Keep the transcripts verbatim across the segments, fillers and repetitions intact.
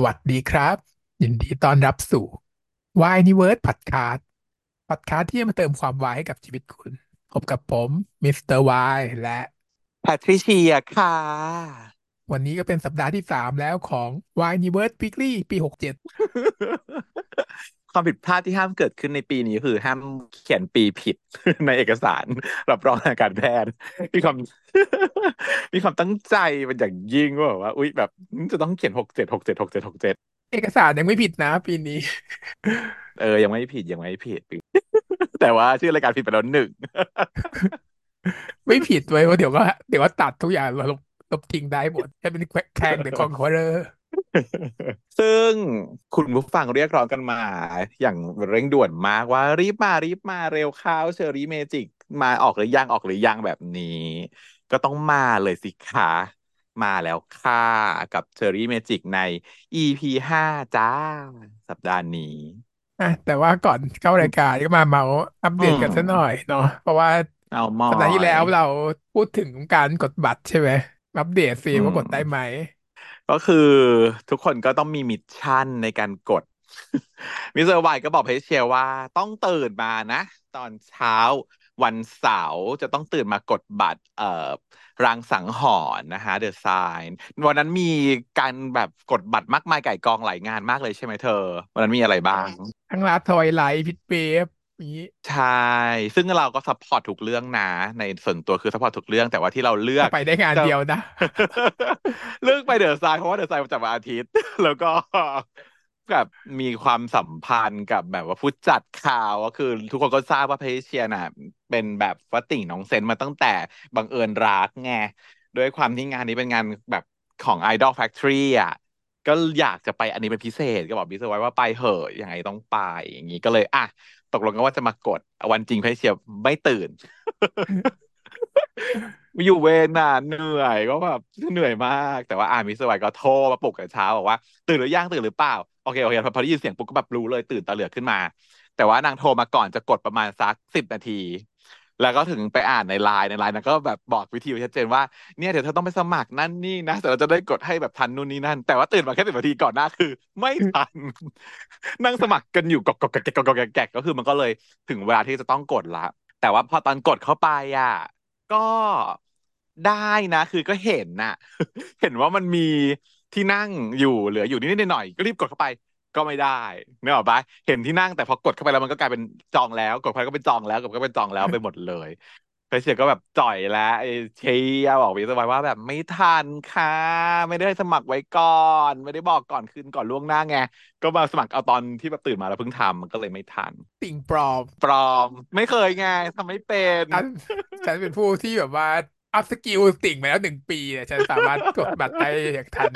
สวัสดีครับยินดีต้อนรับสู่ Yniverse Podcast พอดคาสต์ที่จะมาเติมความวายให้กับชีวิตคุณพบกับผมมิสเตอร์วายและแพทริเชียค่ะวันนี้ก็เป็นสัปดาห์ที่สามแล้วของ Yniverse Weekly ปีหกสิบเจ็ด ความผิดพลาดที่ห้ามเกิดขึ้นในปีนี้คือห้ามเขียนปีผิดในเอกสารรับรองทางการแพทย์มีความมีความตั้งใจเป็นอย่างยิ่งว่าแบบว่าอุ๊ยแบบจะต้องเขียนหกสิบเจ็ด หกสิบเจ็ด หกสิบเจ็ดเอกสารยังไม่ผิดนะปีนี้เออยังไม่ผิดยังไม่ผิดแต่ว่าชื่อรายการผิดไปแล้วหนึ่งไม่ผิดไว้เพราะเดี๋ยวก็เดี๋ยวว่าตัดทุกอย่างมาลบลบทิ้งได้หมดจะเป็นแข่งเดี๋ยวคอนโคเรอร์ซึ่งคุณผู้ฟังเรียกร้องกันมาอย่างเร่งด่วนมากว่ารีบมารีบมาเร็วข้าวเชอรี่เมจิกมาออกหรือยังออกหรือยังแบบนี้ก็ต้องมาเลยสิคะมาแล้วค่ะกับเชอรี่เมจิกใน อี พี ห้าจ้าสัปดาห์นี้อ่ะแต่ว่าก่อนเข้ารายการก็มาเมาอัปเดตกันซะหน่อยเนาะเพราะว่าสัปดาห์ที่แล้วเราพูดถึงการกดบัตรใช่ไหมอัปเดตสิว่ากดได้ไหมก็คือทุกคนก็ต้องมีมิชชั่นในการกด มิสเตอร์วายก็บอกให้เชียร์ว่าต้องตื่นมานะตอนเช้าวันเสาร์จะต้องตื่นมากดบัตรเอ่อรางสังหรณ์นะฮะ The Sign วันนั้นมีการแบบกดบัตรมากมายไก่กองหลายงานมากเลยใช่ไหมเธอวันนั้นมีอะไรบ้างทั้งลาทอยไลท์พิทเปฟนี้ใช่ซึ่งเราก็ซัพพอร์ตทุกเรื่องนะในส่วนตัวคือซัพพอร์ตทุกเรื่องแต่ว่าที่เราเลือกไปได้งานเดียวนะ เลือกไป The Sign เพราะว่า The Sign ประจำวันอาทิตย์ แล้วก็กับมีความสัมพันธ์กับแบบว่าผู้จัดข่าวก็คือทุกคนก็ทราบว่าเพชเชียน่ะเป็นแบบว่าติ่งน้องเซนมาตั้งแต่บังเอิญรักไงด้วยความที่งานนี้เป็นงานแบบของ Idol Factory อ่ะก็อยากจะไปอันนี้เป็นพิเศษก็บอกมิสเตอร์ไว้ว่าไปเหอะยังไงต้องไปอย่างงี้ก็เลยอ่ะตกลงกันว่าจะมากดวันจริงเพชเชียไม่ตื่น อยู่เวรน่ะเหนื่อยก็แบบเหนื่อยมากแต่ว่าอ่ะมิสเตอร์ไว้ก็โทรมาปลุกกันเช้าบอกว่าตื่นหรือยังตื่นหรือเปล่าโอเคโอเคพอได้ยินเสียงปุ๊บก็แบบรู้เลยตื่นตาเหลือกขึ้นมาแต่ว่านางโทรมาก่อนจะกดประมาณสักสิบนาทีแล้วก็ถึงไปอ่านในไลน์ในไลน์นางก็แบบบอกวิธีชัดเจนว่าเนี่ยเดี๋ยวเธอต้องไปสมัครนั่นนี่นะแต่เราจะได้กดให้แบบทันนู่นนี่นั่นแต่ว่าตื่นมาแค่สิบนาทีก่อนหน้าคือไม่ทัน นั่งสมัครกันอยู่กอกๆแกะๆก็คือมันก็เลยถึงเวลาที่จะต้องกดละแต่ว่าพอตอนกดเข้าไปอ่ะก็ได้นะคือก็เห็นน่ะ เห็นว่ามันมีที่นั่งอยู่เหลืออยู่นิดๆหน่อยๆก็รีบกดเข้าไปก็ไม่ได้นึกออกปะเห็นที่นั่งแต่พอกดเข้าไปแล้วมันก็กลายเป็นจองแล้วกดไปก็เป็นจองแล้วกดก็เป็นจองแล้วไปหมดเลยเพชเชียก็แบบจ่อยแล้วไอ้เชียบอกมิสเตอร์วายว่าแบบไม่ทันค่ะไม่ได้สมัครไว้ก่อนไม่ได้บอกก่อนคืนก่อนล่วงหน้าไงก็มาสมัครเอาตอนที่แบบตื่นมาแล้วเพิ่งทำมันก็เลยไม่ทันติ่งปลอมปลอมไม่เคยไงทำไม่เป็นฉันเป็นผู้ที่แบบว่าอัพสกิลติ่งไปแล้วหนึ่งปีเนี่ยฉันสามารถกดบัตรได้อย่างทัน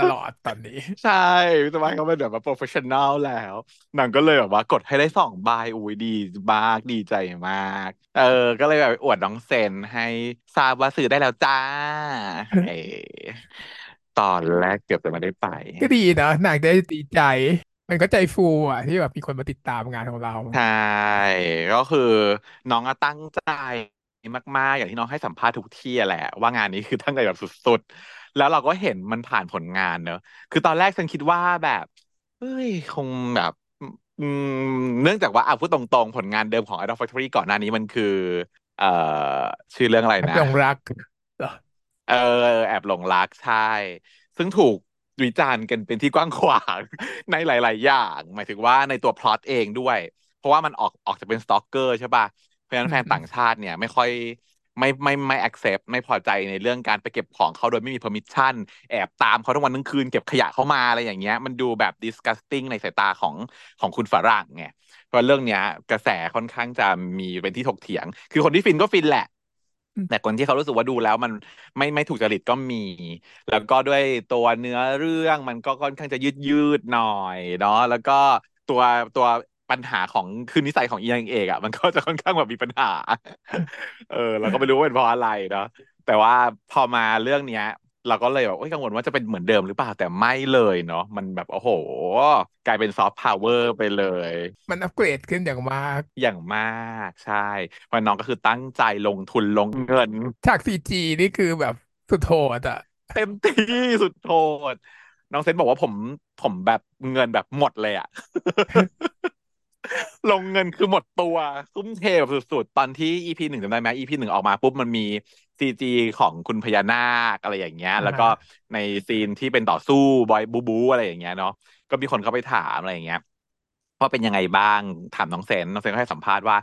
ตลอดตอนนี้ใช่สมัยเขาเป็นแบบว่าโปรเฟชชั่นแนลแล้วนางก็เลยแบบว่ากดให้ได้สองใบอุ้ยดีมากดีใจมากเออก็เลยแบบอวดน้องเซนให้ทราบว่าสื่อได้แล้วจ้า เออตอนแรกเกือบจะไม่ได้ไปก็ดีนะนางได้ดีใจมันก็ใจฟูอ่ะที่แบบมีคนมาติดตามงานของเราใช่ก็คือน้องตั้งใจมากๆอย่างที่น้องให้สัมภาษณ์ทุกที่แหละว่างานนี้คือตั้งใจแบบสุดๆแล้วเราก็เห็นมันผ่านผลงานเนอะคือตอนแรกฉันคิดว่าแบบเฮ้ยคงแบบเนื่องจากว่าอ่ะพูดตรงๆผลงานเดิมของ Idol Factory ก่อนหน้านี้มันคือเอ่อชื่อเรื่องอะไรนะแอบหลงรักเออแอบหลงรักใช่ซึ่งถูกวิจารณ์กันเป็นที่กว้างขวางในหลายๆอย่างหมายถึงว่าในตัวพล็อตเองด้วยเพราะว่ามันออกออกจะเป็นสตอกเกอร์ใช่ป่ะเพราะฉะนั้นแฟนต่างชาติเนี่ยไม่ค่อยไม่ไม่ไม่ accept ไม่พอใจในเรื่องการไปเก็บของเขาโดยไม่มี permission แอบตามเขาทั้งวันทั้งคืนเก็บขยะเข้ามาอะไรอย่างเงี้ยมันดูแบบ disgusting ในสายตาของของคุณฝรั่งไงเพราะเรื่องเนี้ยกระแสค่อนข้างจะมีเป็นที่ถกเถียงคือคนที่ฟินก็ฟินแหละแต่คนที่เขารู้สึกว่าดูแล้วมันไม่ไม่ถูกจริตก็มีแล้วก็ด้วยตัวเนื้อเรื่องมันก็ค่อนข้างจะยืดยืดหน่อยเนาะแล้วก็ตัวตัวปัญหาของคือนิสัยของอีนางเอกอ่ะมันก็จะค่อนข้างแบบมีปัญหา เออเราก็ไม่รู้ว่าเป็นเพราะอะไรเนาะแต่ว่าพอมาเรื่องเนี้ยเราก็เลยแบบกังวลว่าจะเป็นเหมือนเดิมหรือเปล่าแต่ไม่เลยเนาะมันแบบโอ้โหกลายเป็นซอฟต์พาวเวอร์ไปเลยมันอัปเกรดขึ้นอย่างมากอย่างมากใช่เพราะน้องก็คือตั้งใจลงทุนลงเงินฉาก ซี จี นี่คือแบบสุดโหดอ่ะเต็มที่สุดโหด น้องเซนบอกว่าผมผมแบบเงินแบบหมดเลยอะ ลงเงินคือหมดตัวทุ่มเทแบบสุดๆตอนที่ อี พี หนึ่งจำได้ไหม อี พี หนึ่งออกมาปุ๊บมันมี ซี จี ของคุณพญานาคอะไรอย่างเงี้ย แล้วก็ในซีนที่เป็นต่อสู้บอยบูบูอะไรอย่างเงี้ยเนาะก็มีคนเข้าไปถามอะไรอย่างเงี้ยว่าเป็นยังไงบ้างถามน้องเซนน้องเซนก็ให้สัมภาษณ์ว่า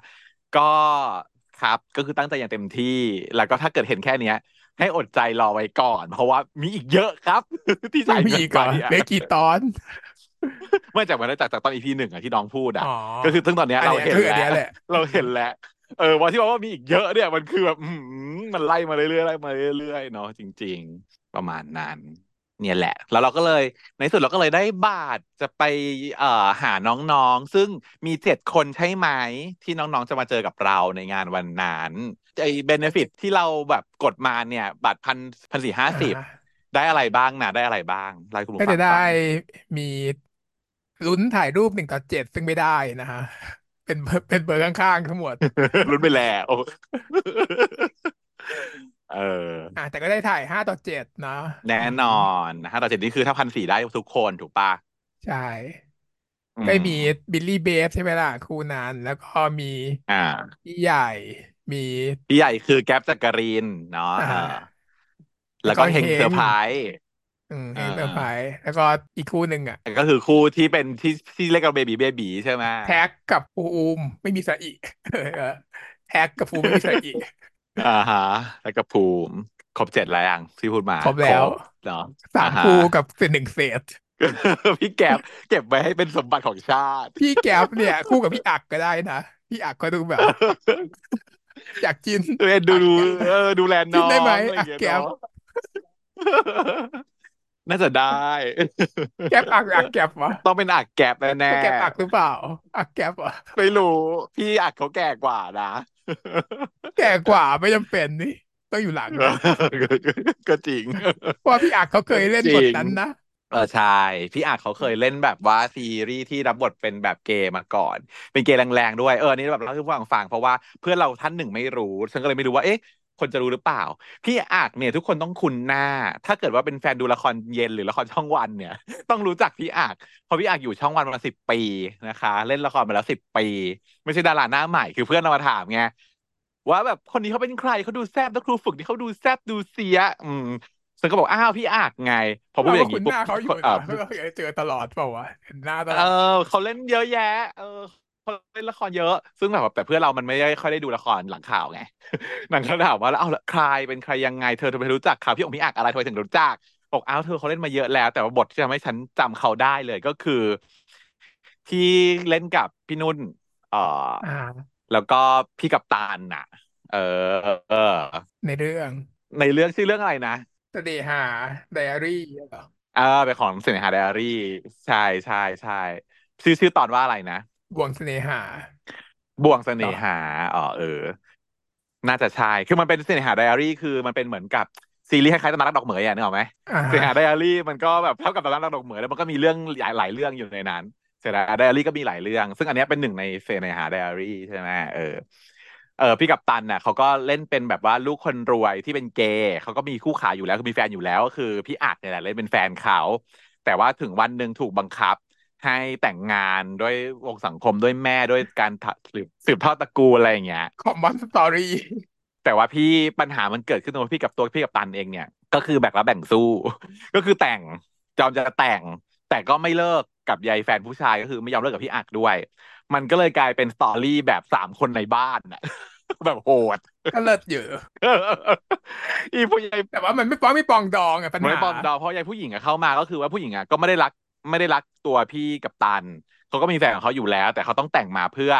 ก็ครับก็คือตั้งใจอย่างเต็มที่แล้วก็ถ้าเกิดเห็นแค่เนี้ยให้อดใจรอไว้ก่อนเพราะว่ามีอีกเยอะครับที่ใส่มีอีกไม่กี่ตอนเมื่อจากวันแรกจากตอน อี พี หนึ่งอะที่น้องพูดอะก็คือถึงตอนเนี้ยเราเห็นแล้วเราเห็นแล้วเออว่าที่บอกว่ามีอีกเยอะเนี่ยมันคือแบบมันไล่มาเรื่อยๆไล่มาเรื่อยๆเนาะจริงๆประมาณนั้นเนี่ยแหละแล้วเราก็เลยในสุดเราก็เลยได้บาทจะไปเอ่อหาน้องๆซึ่งมีเจ็ดคนใช่ไหมที่น้องๆจะมาเจอกับเราในงานวันนั้นไอ้เบเนฟิตที่เราแบบกดมาเนี่ยบาท หนึ่งพันสี่ร้อยห้าสิบ ได้อะไรบ้างนะได้อะไรบ้างไลฟ์คุณผู้ฟังก็จะได้มีลุ้นถ่ายรูปหนึ่งต่อเจ็ดซึ่งไม่ได้นะฮะเป็นเป็นเบอร์ข้างๆทั้งหมดลุ้นไปแล้วเอออ่ะแต่ก็ได้ถ่ายห้าต่อเจ็ดเนาะแน่นอนห้าต่อเจ็ดนี่คือถ้า หนึ่งพันสี่ร้อย ได้ทุกคนถูกป่ะใช่ก็มีบิลลี่เบฟใช่ไหมล่ะคู่นั้นแล้วก็มีอ่าพี่ใหญ่มีพี่ใหญ่คือแก๊ปจักรินเนาะแล้วก็เฮงเซอร์ไพรส์อืมเฮงเซอร์ไพรส์แล้วก็อีกคู่หนึ่งอ่ะก็คือคู่ที่เป็นที่ที่เรียกกันเบบี้เบบี้ใช่ไหมแท็กกับอูมไม่มีสระอีแท็กกับอูมไม่มีสระอีอ่าฮะแล้วก็ภูมิครบเจ็ดแล้วยังที่พูดมาครบแล้วเนาะสามภูกับเป็นหนึ่งเศษพี่แก๊ปเก็บไว้ให้เป็นสมบัติของชาติพี่แก๊ปเนี่ยคู่กับพี่อักก็ได้นะพี่อักก็ดูแบบอยากกินดูเออดูแลน้องกินได้ไหมอักแก๊ปน่าจะได้แก๊ปอักอักแก๊ปวะต้องเป็นอักแก๊ปแน่ๆแก๊ปอักหรือเปล่าอักแก๊ปวะไม่รู้พี่อักเขาแก่กว่านะแก่กว่าไม่จำเป็นนี่ต้องอยู่หลังก็จริงเพราะพี่อักเขาเคยเล่นบทนั้นนะเออใช่พี่อักเขาเคยเล่นแบบว่าซีรีส์ที่รับบทเป็นแบบเกย์มาก่อนเป็นเกย์แรงๆด้วยเออนี่แบบเราคือฟังฟังเพราะว่าเพื่อนเราท่านหนึ่งไม่รู้ฉันก็เลยไม่รู้ว่าเอ๊ะคนจะรู้หรือเปล่าพี่อักเนี่ยทุกคนต้องคุ้นหน้าถ้าเกิดว่าเป็นแฟนดูละครเย็นหรือละครช่องวันเนี่ยต้องรู้จักพี่อักเพราะพี่อักอยู่ช่องวันมาสิบปีนะคะเล่นละครมาแล้วสิบปีไม่ใช่ดาราหน้าใหม่คือเพื่อนเรามาถามไงว่าแบบคนนี้เขาเป็นใครเขาดูแซบแล้วครูฝึกที่เขาดูแซบดูเสียอืมซึ่งก็บอกอ้าวพี่อักไงพอพูดอย่างนี้ปุ๊บเขาอยู่อ่ะเจอตลอดเปล่าวะเห็นหน้าตลอดเออเขาเล่นเยอะแยะเออเขาเล่นละครเยอะซึ่งแบบแต่เพื่อนเรามันไม่ได้ค่อยได้ดูละครหลังข่าวไงนางก็ถามว่าแล้วเอาใครเป็นใครยังไงเธอเธอไปรู้จักข่าวพี่องค์พี่อักอะไรทำไมถึงรู้จักบอกอ้าวเธอเขาเล่นมาเยอะแล้วแต่ว่าบทที่ทำให้ฉันจำเขาได้เลยก็คือที่เล่นกับพี่นุ่นอ่าแล้วก็พี่กัปตันน่ะเออในเรื่องในเรื่องชื่อเรื่องอะไรนะเสน่หา The Diary เหรอเออเป็นของเสน่หา The Diary ใช่ใช่ใช่ชื่อชื่อตอนว่าอะไรนะบ่วงเสน่หาบ่วงเสน่หาอ๋อเออน่าจะใช่คือมันเป็นเสน่หา The Diary คือมันเป็นเหมือนกับซีรีส์คล้ายๆตำนานรักดอกเหมยอ่ะนึกออกไหมเสน่หา The Diary มันก็แบบเท่ากับตำนานรักดอกเหมยแล้วมันก็มีเรื่องหลายๆเรื่องอยู่ในนั้นเสน่หา The Diary ก็มีหลายเรื่องซึ่งอันนี้เป็นหนึ่งในเสน่หา The Diary ใช่ไหมเออเออพี่กัปตันน่ะเขาก็เล่นเป็นแบบว่าลูกคนรวยที่เป็นเกย์เขาก็มีคู่ขาอยู่แล้วคือมีแฟนอยู่แล้วก็คือพี่อักเนี่ยแหละเล่นเป็นแฟนเขาแต่ว่าถึงวันหนึ่งถูกบังคับให้แต่งงานด้วยวงสังคมด้วยแม่ด้วยการสืบทอดตระกูลอะไรอย่างเงี้ยคอมมอนสตอรี่แต่ว่าพี่ปัญหามันเกิดขึ้นตรงพี่กับตัวพี่กัปตันเองเนี่ยก็คือแบ่งรับแบ่งสู้ก็คือแต่งจอมจะแต่งแต่ก็ไม่เลิกกับยายแฟนผู้ชายก็คือไม่ยอมเลิกกับพี่อักด้วยมันก็เลยกลายเป็นสตอรี่แบบสามคนในบ้านน่ะแบบโหดก็เลิศเยอะอีผู้ใหญ่แต่ว่ามันไม่ป้องไม่ปองดองอ่ะปัญหาไม่ปองดองเพราะยายผู้หญิงอ่ะเข้ามาก็คือว่าผู้หญิงอ่ะก็ไม่ได้รักไม่ได้รักตัวพี่กัปตันเขาก็มีแฟนของเขาอยู่แล้วแต่เขาต้องแต่งมาเพื่อ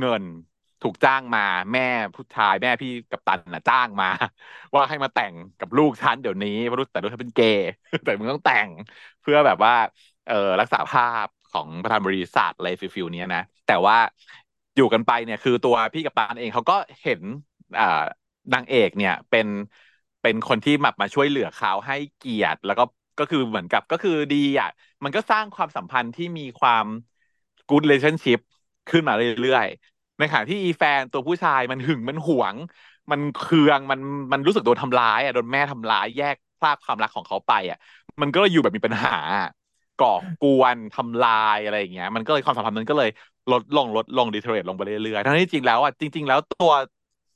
เงินถูกจ้างมาแม่ผู้ชายแม่พี่กัปตันน่ะจ้างมาว่าให้มาแต่งกับลูกฉันเดี๋ยวนี้เพราะรู้แต่รู้ฉันเป็นเกย์แต่มึงต้องแต่งเพื่อแบบว่าเออรักษาภาพของประธานบริษัทอะไรฟิวๆเนี้ยนะแต่ว่าอยู่กันไปเนี่ยคือตัวพี่กัปตันเองเขาก็เห็นอ่านางเอกเนี่ยเป็นเป็นคนที่มามาช่วยเหลือเขาให้เกียรติแล้วก็ก็คือเหมือนกับก็คือดีอ่ะมันก็สร้างความสัมพันธ์ที่มีความ good relationship ขึ้นมาเรื่อยๆในขณะที่อีแฟนตัวผู้ชายมันหึงมันหวงมันเคืองมันมันรู้สึกโดนทำร้ายอ่ะโดนแม่ทำร้ายแยกพลาดความรักของเขาไปอ่ะ มันก็อยู่แบบมีปัญหาก่อกวนทำลายอะไรอย่างเงี้ยมันก็เลยความสัมพันธ์มันก็เลยลดลงลดลงดีเทอเรตลงไปเรื่อยๆทั้งที่จริงแล้วอ่ะจริงๆแล้วตัว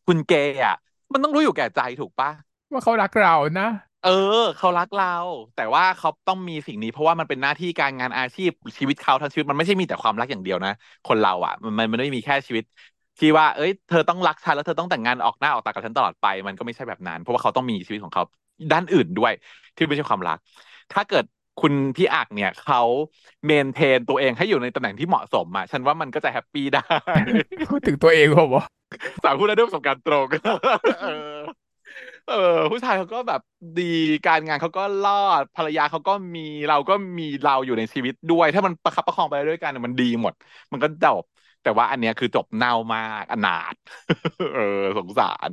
คุณเกย์อ่ะมันต้องรู้อยู่แก่ใจถูกปะว่าเขารักเรานะเออเขารักเราแต่ว่าเขาต้องมีสิ่งนี้เพราะว่ามันเป็นหน้าที่การงานอาชีพชีวิตเขาทั้งชีวิตมันไม่ใช่มีแต่ความรักอย่างเดียวนะคนเราอ่ะมันมันไม่มีแค่ชีวิตที่ว่าเอ้ยเธอต้องรักฉันแล้วเธอต้องแต่งงานออกหน้าออกตากับฉันตลอดไปมันก็ไม่ใช่แบบนั้นเพราะว่าเขาต้องมีชีวิตของเขาด้านอื่นด้วยที่ไม่ใช่ความรักถ้าเกิดคุณพี่อักเนี่ยเขาเมนเทนตัวเองให้อยู่ในตำแหน่งที่เหมาะสมอ่ะฉันว่ามันก็จะแฮปปี้ได้พูดถึงตัวเองผมว่าสาวพูดแล้วด้วยประสบการณ์ตรงเออผู้ชายเขาก็แบบดีการงานเขาก็รอดภรรยาเขาก็มีเราก็มีเราอยู่ในชีวิตด้วยถ้ามันประคับประคองไปด้วยกันมันดีหมดมันก็จบแต่ว่าอันเนี้ยคือจบเน่ามากอนาถเออสงสาร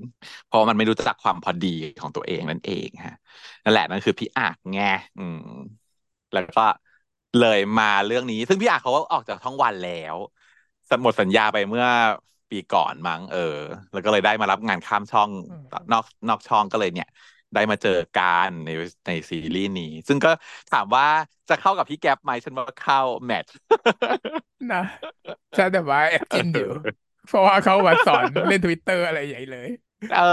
เพราะมันไม่รู้จักความพอดีของตัวเองนั่นเองฮะนั่นแหละนั่นคือพี่อักไงอืมแล้วก็เลยมาเรื่องนี้ซึ่งพี่อักเขาออกจากท้องวันแล้วหมดสัญญาไปเมื่อปีก่อนมั้งเออแล้วก็เลยได้มารับงานข้ามช่องนอกนอกช่องก็เลยเนี่ยได้มาเจอกันในในซีรีส์นี้ซึ่งก็ถามว่าจะเข้ากับพี่แก๊ปไหมฉันว่าเข้าแมทนะใช่แต่ว่าแอบกินอยู่เพราะว่าเขามาสอนเล่น Twitter อะไรใหญ่เลยเอ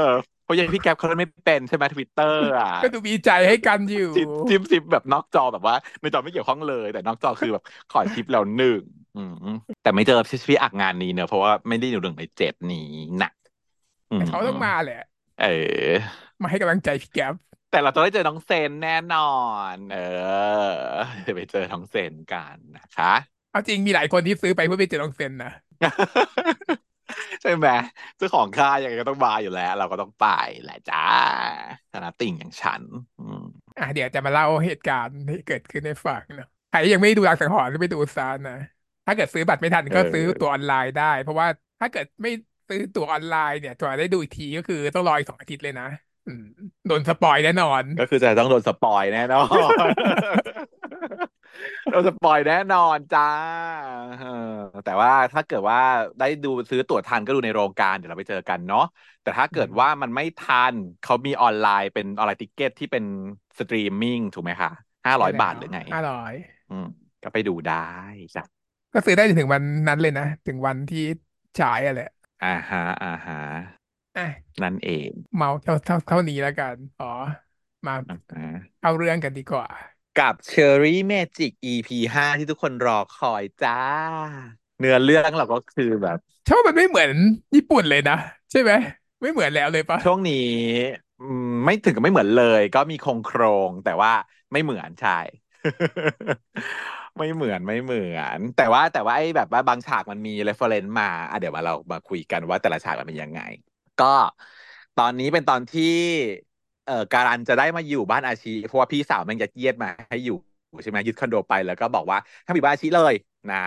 อเพราะอย่างพี่แก๊ปเขาไม่เป็นใช่ไหม Twitter อ่ะก็ดูมีใจให้กันอยู่ชิปชิปแบบนอกจอแบบว่าในจอไม่เกี่ยวข้องเลยแต่นอกจอคือแบบขอชิปแล้วหนึ่งอืมแต่ไม่เจอพี่อักงานนี้เนอะเพราะว่าไม่ได้อยู่หนึ่งในเจ็ดนี้หนักเขาต้องมาแหละเออมาให้กำลังใจพี่แก๊ปแต่เราจะได้เจอน้องเซนแน่นอนเออจะไปเจอน้องเซนกันนะคะเอาจริงมีหลายคนที่ซื้อไปเพื่อไปเจอน้องเซนนะ ใช่ไหมเจ้าของค่ายยังไงก็ต้องมาอยู่แล้วเราก็ต้องไปแหละจ้าธนาติ่งอย่างฉันอ่ะเดี๋ยวจะมาเล่าเหตุการณ์ที่เกิดขึ้นให้ฟังนะใครยังไม่ดูรางสังหรณ์ไปดูซะนะถ้าเกิดซื้อบัตรไม่ทันก็ซื้อตัวออนไลน์ได้เพราะว่าถ้าเกิดไม่ซื้อตัวออนไลน์เนี่ยจะได้ดูอีกทีก็คือต้องรออีกสองอาทิตย์เลยนะโดนสปอยแน่นอนก็คือจะต้องโดนสปอยแน่นอนโดนสปอยแน่นอนจ้าแต่ว่าถ้าเกิดว่าได้ดูซื้อตั๋วทันก็ดูในโรงการเดี๋ยวเราไปเจอกันเนาะแต่ถ้าเกิดว่ามันไม่ทันเขามีออนไลน์เป็นออนไลน์ทิกเก็ตที่เป็นสตรีมมิ่งถูกไหมคะห้าร้อยบาทหรือไงห้าร้อยอืมก็ไปดูได้จ้ะก็ซื้อได้ถึงวันนั้นเลยนะถึงวันที่ฉายอะแหละอ่าฮะอ่าฮะนั่นเองเมาเท่าเท่าเท่านี้แล้วกันอ๋อมาเอาเรื่องกันดีกว่ากับเชอรี่แมจิก อี พี ห้าที่ทุกคนรอคอยจ้าเนื้อเรื่องเราก็คือแบบเท่ามันไม่เหมือนญี่ปุ่นเลยนะใช่ไหมไม่เหมือนแล้วเลยปะช่วงนี้ไม่ถึงกับไม่เหมือนเลยก็มีโครงโครงแต่ว่าไม่เหมือนใช่ ไม่เหมือนไม่เหมือนแต่ว่าแต่ว่าไอ้แบบว่าบางฉากมันมีเรฟเฟอเรนซ์มาอ่ะเดี๋ยวมาเรามาคุยกันว่าแต่ละฉากมันเป็นยังไงก็ตอนนี้เป็นตอนที่เอ่อการันจะได้มาอยู่บ้านอาชีเพราะว่าพี่สาวมันยัดเยียดมาให้อยู่ใช่ไหมยึดคอนโดไปแล้วก็บอกว่าถ้ามีบ้านอาชีเลยนะ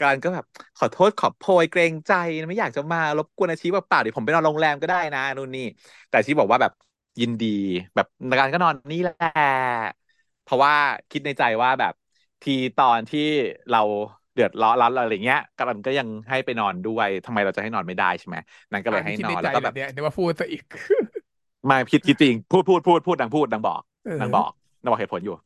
การก็แบบขอโทษขอโพยเกรงใจไม่อยากจะมารบกวนอาชีเปล่าเดี๋ยวผมไปนอนโรงแรมก็ได้นะนู่นนี่แต่อาชีบอกว่าแบบยินดีแบบการก็นอนนี่แหละเพราะว่าคิดในใจว่าแบบทีตอนที่เราเดือดร้อนร้อนอะไรเงี้ยกำลังก็ยังให้ไปนอนด้วยทำไมเราจะให้นอนไม่ได้ใช่ไหมนั่นก็เลยให้นอนแล้วก็แบบเนี่ยเดี๋ยวว่าพูดซะอีกไม่ผิดจริงพูดพูดพูดพูดนางพูดนางบอกนางบอกนางบอกเหตุผลอยู่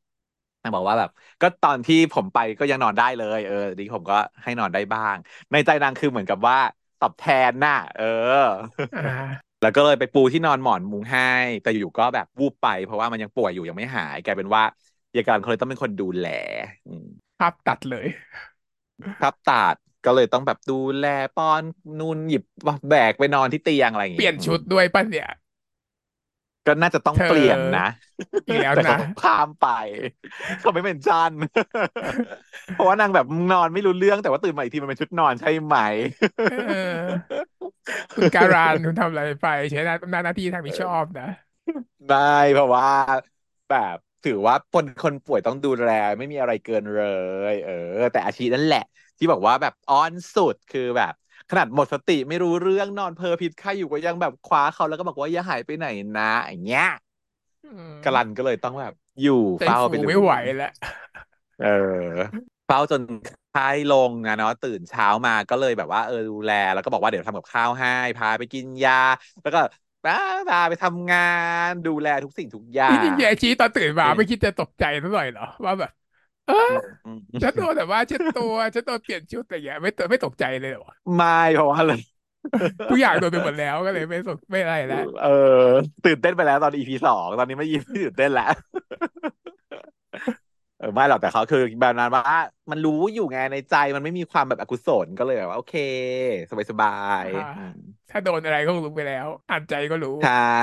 นางบอกว่าแบบก็ตอนที่ผมไปก็ยังนอนได้เลยเออดิผมก็ให้นอนได้บ้างในใจนางคือเหมือนกับว่าตอบแทนน่ะเออแล้วก็เลยไปปูที่นอนหมอนมุ้งให้แต่อยู่ๆก็แบบวูบไปเพราะว่ามันยังป่วยอยู่ยังไม่หายกลายเป็นว่าเหตุการณ์เขาเลยต้องเป็นคนดูแลภาพตัดเลยภาพตัดก็เลยต้องแบบดูแลป้อนนูนหยิบแบกไปนอนที่เตียงอะไรอย่างเงี้ยเปลี่ยนชุดด้วยป่ะเนี่ยก็น่าจะต้องเปลี่ยนนะแต่เขาพามไปเขาไม่เป็นจันเพราะว่านางแบบนอนไม่รู้เรื่องแต่ว่าตื่นมาอีกทีมันเป็นชุดนอนใช่ไหมคุณการันคุณทำอะไรไปใช้หน้าหน้าที่ทางที่ชอบนะได้เพราะว่าแบบถือว่าคนคนป่วยต้องดูแลไม่มีอะไรเกินเลยเออแต่อาชีพนั่นแหละที่บอกว่าแบบอ้อนสุดคือแบบขนาดหมดสติไม่รู้เรื่องนอนเพลอพิษไข้อยู่ก็ยังแบบคว้าเขาแล้วก็บอกว่าอย่าหายไปไหนนะอย่างเงี้ยกลันก็เลยต้องแบบอยู่เฝ้าไปเลยไม่ไหวแล้วเออเฝ้าจนไข้ลงนะเนาะตื่นเช้ามาก็เลยแบบว่าเออดูแลแล้วก็บอกว่าเดี๋ยวทำกับข้าวให้พาไปกินยาแล้วก็ ตาตาไปทำงานดูแลทุกสิ่งทุกอย่างจริงๆไอ้ชี้ตอนตื่นมาไม่คิดจะตกใจซะหน่อยเหรอว่าแบบเออฉันตัวแต่ว่าฉันตัวฉันตัวเปลี่ยนชุดอะไรอย่างเงี้ยไม่ไม่ตกใจเลยหรอไม่เพราะว่าอะไรทุกอย่างโดนไปหมดแล้วก็เลยไม่สนไม่อะไรแล้วเออตื่นเต้นไปแล้วตอน อี พี สองตอนนี้ไม่ยิ้มตื่นเต้นแล้วเออไม่หรอกแต่เขาคือแบบนั้นว่ามันรู้อยู่ไงในใจมันไม่มีความแบบอกุศลก็เลยแบบว่าโอเคสบายๆถ้าโดนอะไรก็รู้ไปแล้วอ่านใจก็รู้ใช่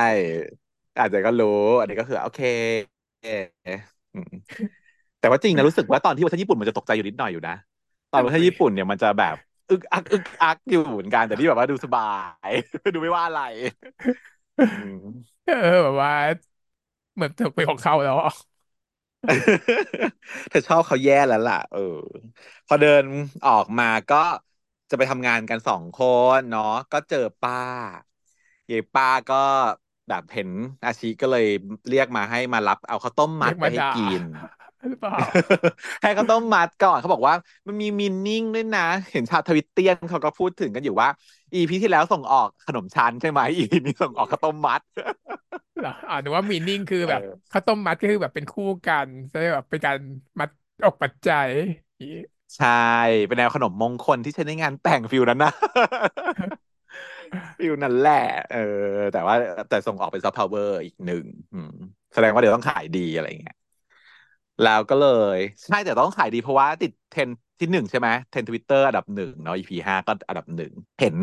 อ่านใจก็รู้อันนี้ก็คือโอเคแต่ว่าจริงนะรู้สึกว่าตอนที่ประเทศญี่ปุ่นมันจะตกใจอยู่นิดหน่อยอยู่นะตอนประเทศญี่ปุ่นเนี่ยมันจะแบบอึกอักอึกอักอยู่เหมือนกันแต่ที่แบบว่าดูสบายดูไม่ว่าอะไรเออแบบว่าเหมือนเธอไปของเขาแล้วเธอชอบเขาแย่แล้วล่ะเออพอเดินออกมาก็จะไปทำงานกันสองคนเนาะก็เจอป้ายายป้าก็แบบเห็นอาชีก็เลยเรียกมาให้มารับเอาข้าวต้มมัดไปให้กินให้ข้าวต้มมัดก่อนเขาบอกว่ามันมีมินนิ่งด้วยนะเห็นชาวทวิตเตียนเขาก็พูดถึงกันอยู่ว่าอีพีที่แล้วส่งออกขนมชั้นใช่ไหมอีพีนี้ส่งออกข้าวต้มมัดเหรออ่าหนูว่ามินนิ่งคือแบบข้าวต้มมัดก็คือแบบเป็นคู่กันใช่แบบเป็นการมัดอกปัจจัยใช่เป็นแนวขนมมงคลที่ใช้ในงานแต่งฟิวนั้นนะฟิวนั่นแหละเออแต่ว่าแต่ส่งออกเป็นซอฟต์พาวเวอร์อีกหนึ่งแสดงว่าเดี๋ยวต้องขายดีอะไรอย่างเงี้ยแล้วก็เลยใช่แต่ต้องขายดีเพราะว่าติดเทรนด์ที่หนึ่งใช่ไหมเทรนด์ Twitter อันดับหนึ่งเนาะ อี พี ห้าก็อันดับหนึ่งเห็น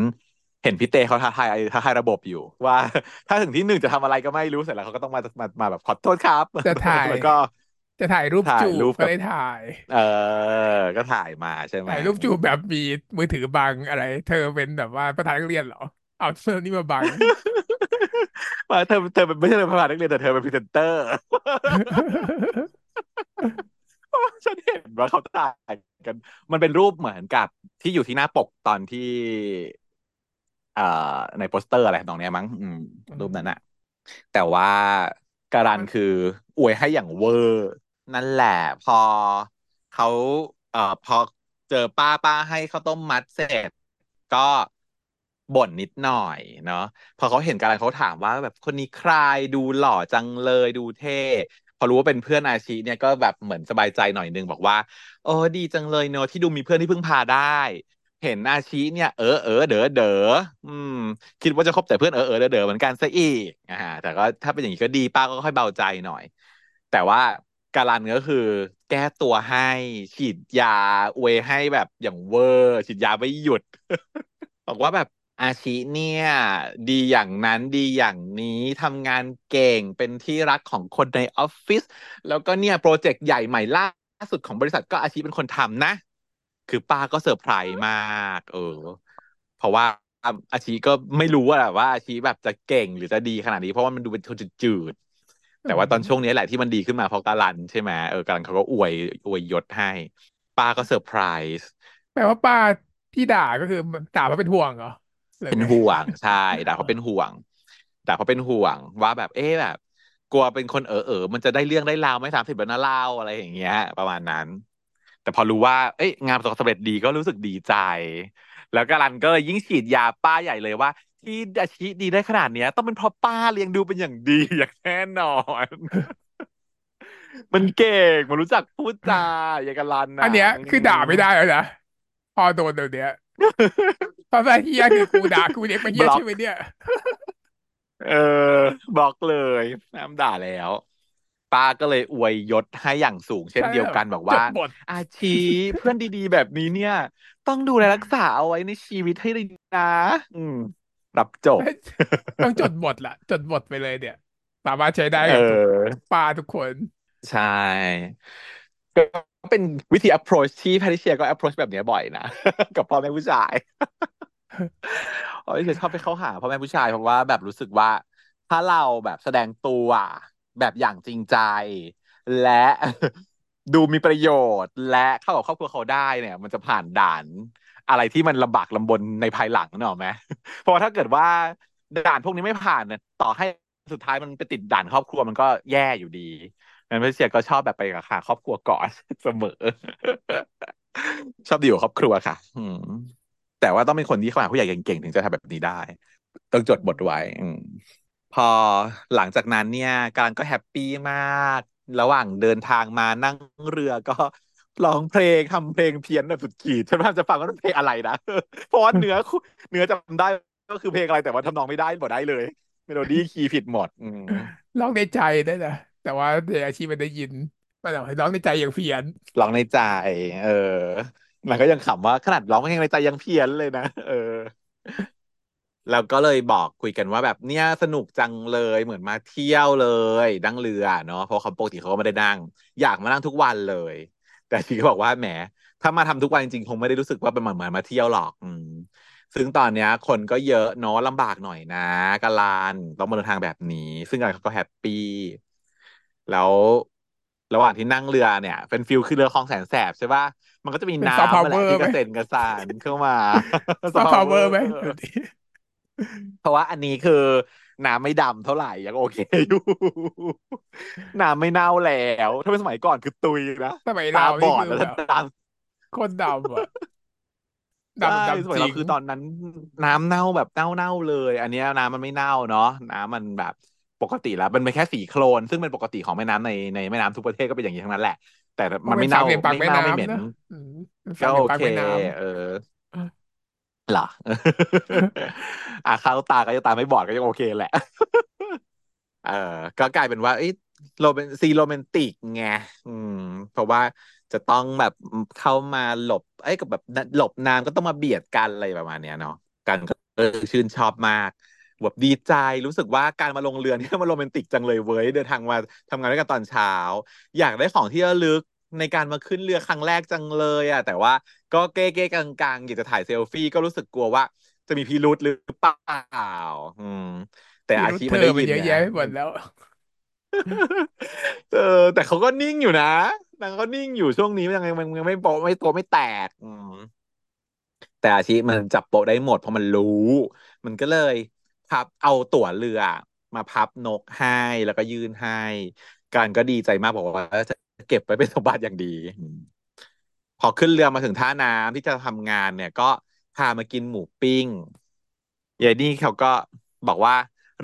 เห็นพี่เต้เขาท้าทายท้าทายระบบอยู่ว่าถ้าถึงที่หนึ่งจะทำอะไรก็ไม่รู้เสร็จแล้วเขาก็ต้องมามามาแบบขอโทษครับจะถ่าย ก็จะถ่ายรูปจูบก็ได้ถ่ายเออก็ถ่ายมาใช่ไหมถ่ายรูปจูบแบบมีมือถือบังอะไรเธอเป็นแบบว่าประธานนักเรียนเหรอเอาเสื้อนี่มาบังมาเธอเธอไม่ใช่ประธานนักเรียนแต่เธอเป็นพรีเซนเตอร์ฉันเห็นว่าเขาถ่ายกันมันเป็นรูปเหมือนกับที่อยู่ที่หน้าปกตอนที่ในโปสเตอร์อะไรตรงนี้มั้งรูปนั้นอะแต่ว่าการันคืออวยให้อย่างเวอร์นั่นแหละพอเขาเอ่อพอเจอป้าป้าให้ข้าวต้มมัดเสร็จก็บ่นนิดหน่อยเนาะพอเขาเห็นการันเขาถามว่าแบบคนนี้ใครดูหล่อจังเลยดูเท่พอรู้ว่าเป็นเพื่อนอาชีเนี่ยก็แบบเหมือนสบายใจหน่อยนึงบอกว่าโอ้ดีจังเลยเนอะที่ดูมีเพื่อนที่พึ่งพาได้เห็นอาชีเนี่ยเออเออเด๋อเด๋ออืมคิดว่าจะคบแต่เพื่อนเออเออเด๋อเด๋อเหมือนกันซะอีกอ่าแต่ก็ถ้าเป็นอย่างนี้ก็ดีป้าก็ค่อยเบาใจหน่อยแต่ว่าการันก็คือแก้ตัวให้ฉีดยาอวยให้แบบอย่างเวอร์ฉีดยาไม่หยุด บอกว่าแบบอาชีเนี่ยดีอย่างนั้นดีอย่างนี้ทำงานเก่งเป็นที่รักของคนในออฟฟิศแล้วก็เนี่ยโปรเจกต์ใหญ่ใหม่ล่าสุดของบริษัทก็อาชีเป็นคนทำนะคือป้าก็เซอร์ไพรส์มากเออเพราะว่าอาชีก็ไม่รู้อะว่าอาชีแบบจะเก่งหรือจะดีขนาดนี้เพราะว่ามันดูเป็นคนจืดๆแต่ว่าตอนช่วงนี้แหละที่มันดีขึ้นมาเพราะการันใช่ไหมเออการันเขาก็อวยอวยยศให้ป้าก็เซอร์ไพรส์แปลว่าป้าที่ด่าก็คือด่าเพราะเป็นห่วงเหรอเป็นห่วงใช่ด่าเพราะเป็นห่วงด่าเพราะเป็นห่วงว่าแบบเอ๊ะแบบกลัวเป็นคนเออเออมันจะได้เรื่องได้ราวไม่สามสิบแบบน่าเล่าอะไรอย่างเงี้ยประมาณนั้นแต่พอรู้ว่าเอ้ยงานประสบความสำเร็จดีก็รู้สึกดีใจแล้วการันก็เลยยิ่งฉีดยาป้าใหญ่เลยว่าที่อาชีพดีได้ขนาดเนี้ยต้องเป็นเพราะป้าเลี้ยงดูเป็นอย่างดีอย่างแน่นอน มันเก่งมันรู้จักพูดจาอย่างการันนะอันเนี้ยคือด่าไม่ได้แล้วนะพอโดนเดี๋ยวเนี้ยตอนแรกเฮียคือกูด่ากูเด็กมาเฮียใช่ไหมเนี่ยเออบอกเลยน้ำด่าแล้วป้าก็เลยอวยยศให้อย่างสูงเช่นเดียวกันบอกว่าอาชีเพื่อนดีๆแบบนี้เนี่ยต้องดูแลรักษาเอาไว้ในชีวิตให้ดีนะอืมรับจบต้องจดบทละจดบทไปเลยเนี่ยสามารถใช้ได้ป้าทุกคนใช่ก็เป็นวิธี approach ที่แพทริเซียก็ approach แบบนี้บ่อยนะ กับพ่อแม่ผู้ชาย พ่อแม่ผู้ชายชอบไปเข้าหาพ่อแม่ผู้ชายเพราะว่าแบบรู้สึกว่าถ้าเราแบบแสดงตัวแบบอย่างจริงใจและ ดูมีประโยชน์และเข้ากับครอบครัวเขาได้เนี่ยมันจะผ่านด่านอะไรที่มันลำบากลำบนในภายหลังเนอะไหม เพราะถ้าเกิดว่าด่านพวกนี้ไม่ผ่านเนี่ยต่อให้สุดท้ายมันไปติดด่านครอบครัวมันก็แย่อยู่ดีนั่นพี่เชียก็ชอบแบบไปกับค่ะครอบครัวก่อนเสมอชอบดีอยู่ครอบครัวค่ะแต่ว่าต้องเป็นคนที่เข้าหาผู้ใหญ่เก่งๆถึงจะทำแบบนี้ได้ต้องจดบทไว้ พอหลังจากนั้นเนี่ยการก็แฮปปี้มากระหว่างเดินทางมานั่งเรือก็ร้องเพลงทำเพลงเพี้ยนแบบสุดขีดฉันพยายามจะฟังว่าเป็นเพลงอะไรนะเพราะว่าเนื้อเนื้อจำได้ก็คือเพลงอะไรแต่ว่าทำนองไม่ได้หมดได้เลยเมโลดี้คีย์ผิดหมดร้องในใจได้นะแต่ว่าในอาชีพมันได้ยินมันแบบร้องในใจอย่างเพี้ยนร้องในใจเออมันก็ยังขำว่าขนาดร้องเพลงในใจยังเพี้ยนเลยนะเออแล้วก็เลยบอกคุยกันว่าแบบเนี่ยสนุกจังเลยเหมือนมาเที่ยวเลยนั่งเรือเนาะเพราะเขาปกติเขาก็ไม่ได้นั่งอยากมานั่งทุกวันเลยแต่ทีก็บอกว่าแหมถ้ามาทำทุกวันจริงๆคงไม่ได้รู้สึกว่าเป็นเหมือนมาเที่ยวหรอกซึ่งตอนเนี้ยคนก็เยอะเนาะลำบากหน่อยนะกาลานต้องมาเดินทางแบบนี้ซึ่งอะไรเขาก็แฮปปี้แล้วระหว่างที่นั่งเรือเนี่ยเป็นฟิลคือเรือคลองแสนแสบใช่ป่ะมันก็จะมีน้ำอะไรที่กระเซ็นกระสานเข้ามาซอฟต์พาวเวอร์ไหมเพราะว่าอันนี้คือน้ำไม่ดำเท่าไหร่ยังโอเคอยู่น้ำไม่เน่าแล้วถ้าเป็นสมัยก่อนคือตุยนะสมัยเราบอดแล้วดำคนดำอ่ะดำดำสมัยเราคือตอนนั้นน้ำเน่าแบบเน่าเน่าเลยอันนี้น้ำมันไม่เน่าเนาะน้ำมันแบบปกติแล้วมันเป็นแค่สีโคลนซึ่งเป็นปกติของแม่น้ำในในแม่น้ำทุกประเทศก็เป็นอย่างนี้ทั้งนั้นแหละแต่มันไม่เน่าไม่เน่าไม่เหม็นก็โอเคเออหรออ่ะเขาตาก็ยังตาไม่บอดก็ยังโอเคแหละเออก็กลายเป็นว่าไอ้โรแมนซีโรแมนติกไงอืมเพราะว่าจะต้องแบบเข้ามาหลบไอ้กับแบบหลบน้ำก็ต้องมาเบียดกันอะไรประมาณเนี้ยเนาะกันก็ชื่นชอบมากแบบดีใจรู้สึกว่าการมาลงเรือนี่มันโรแมนติกจังเลยเว้ยเดินทางมาทำงานด้วยกันตอนเช้าอยากได้ของที่ระลึกในการมาขึ้นเรือครั้งแรกจังเลยอะแต่ว่าก็เก้ๆกลางๆอยากจะถ่ายเซลฟี่ก็รู้สึกกลัวว่าจะมีพิรุธหรือเปล่าอืมแต่อาชีพมันได้ยินเยอะแยะไปหมดแล้วเออแต่เขาก็นิ่งอยู่นะนางก็นิ่งอยู่ช่วงนี้ยังมันยังไม่โปะไม่โตไม่แตกอืมแต่อาชีพมันจับโปะได้หมดเพราะมันรู้มันก็เลยพับเอาตั๋วเรือมาพับนกให้แล้วก็ยื่นให้การก็ดีใจมากบอกว่าเก็บไปเป็นสมบัติอย่างดีพอขึ้นเรือมาถึงท่าน้ำที่จะทำงานเนี่ยก็พามากินหมูปิ้งยายนี่เขาก็บอกว่า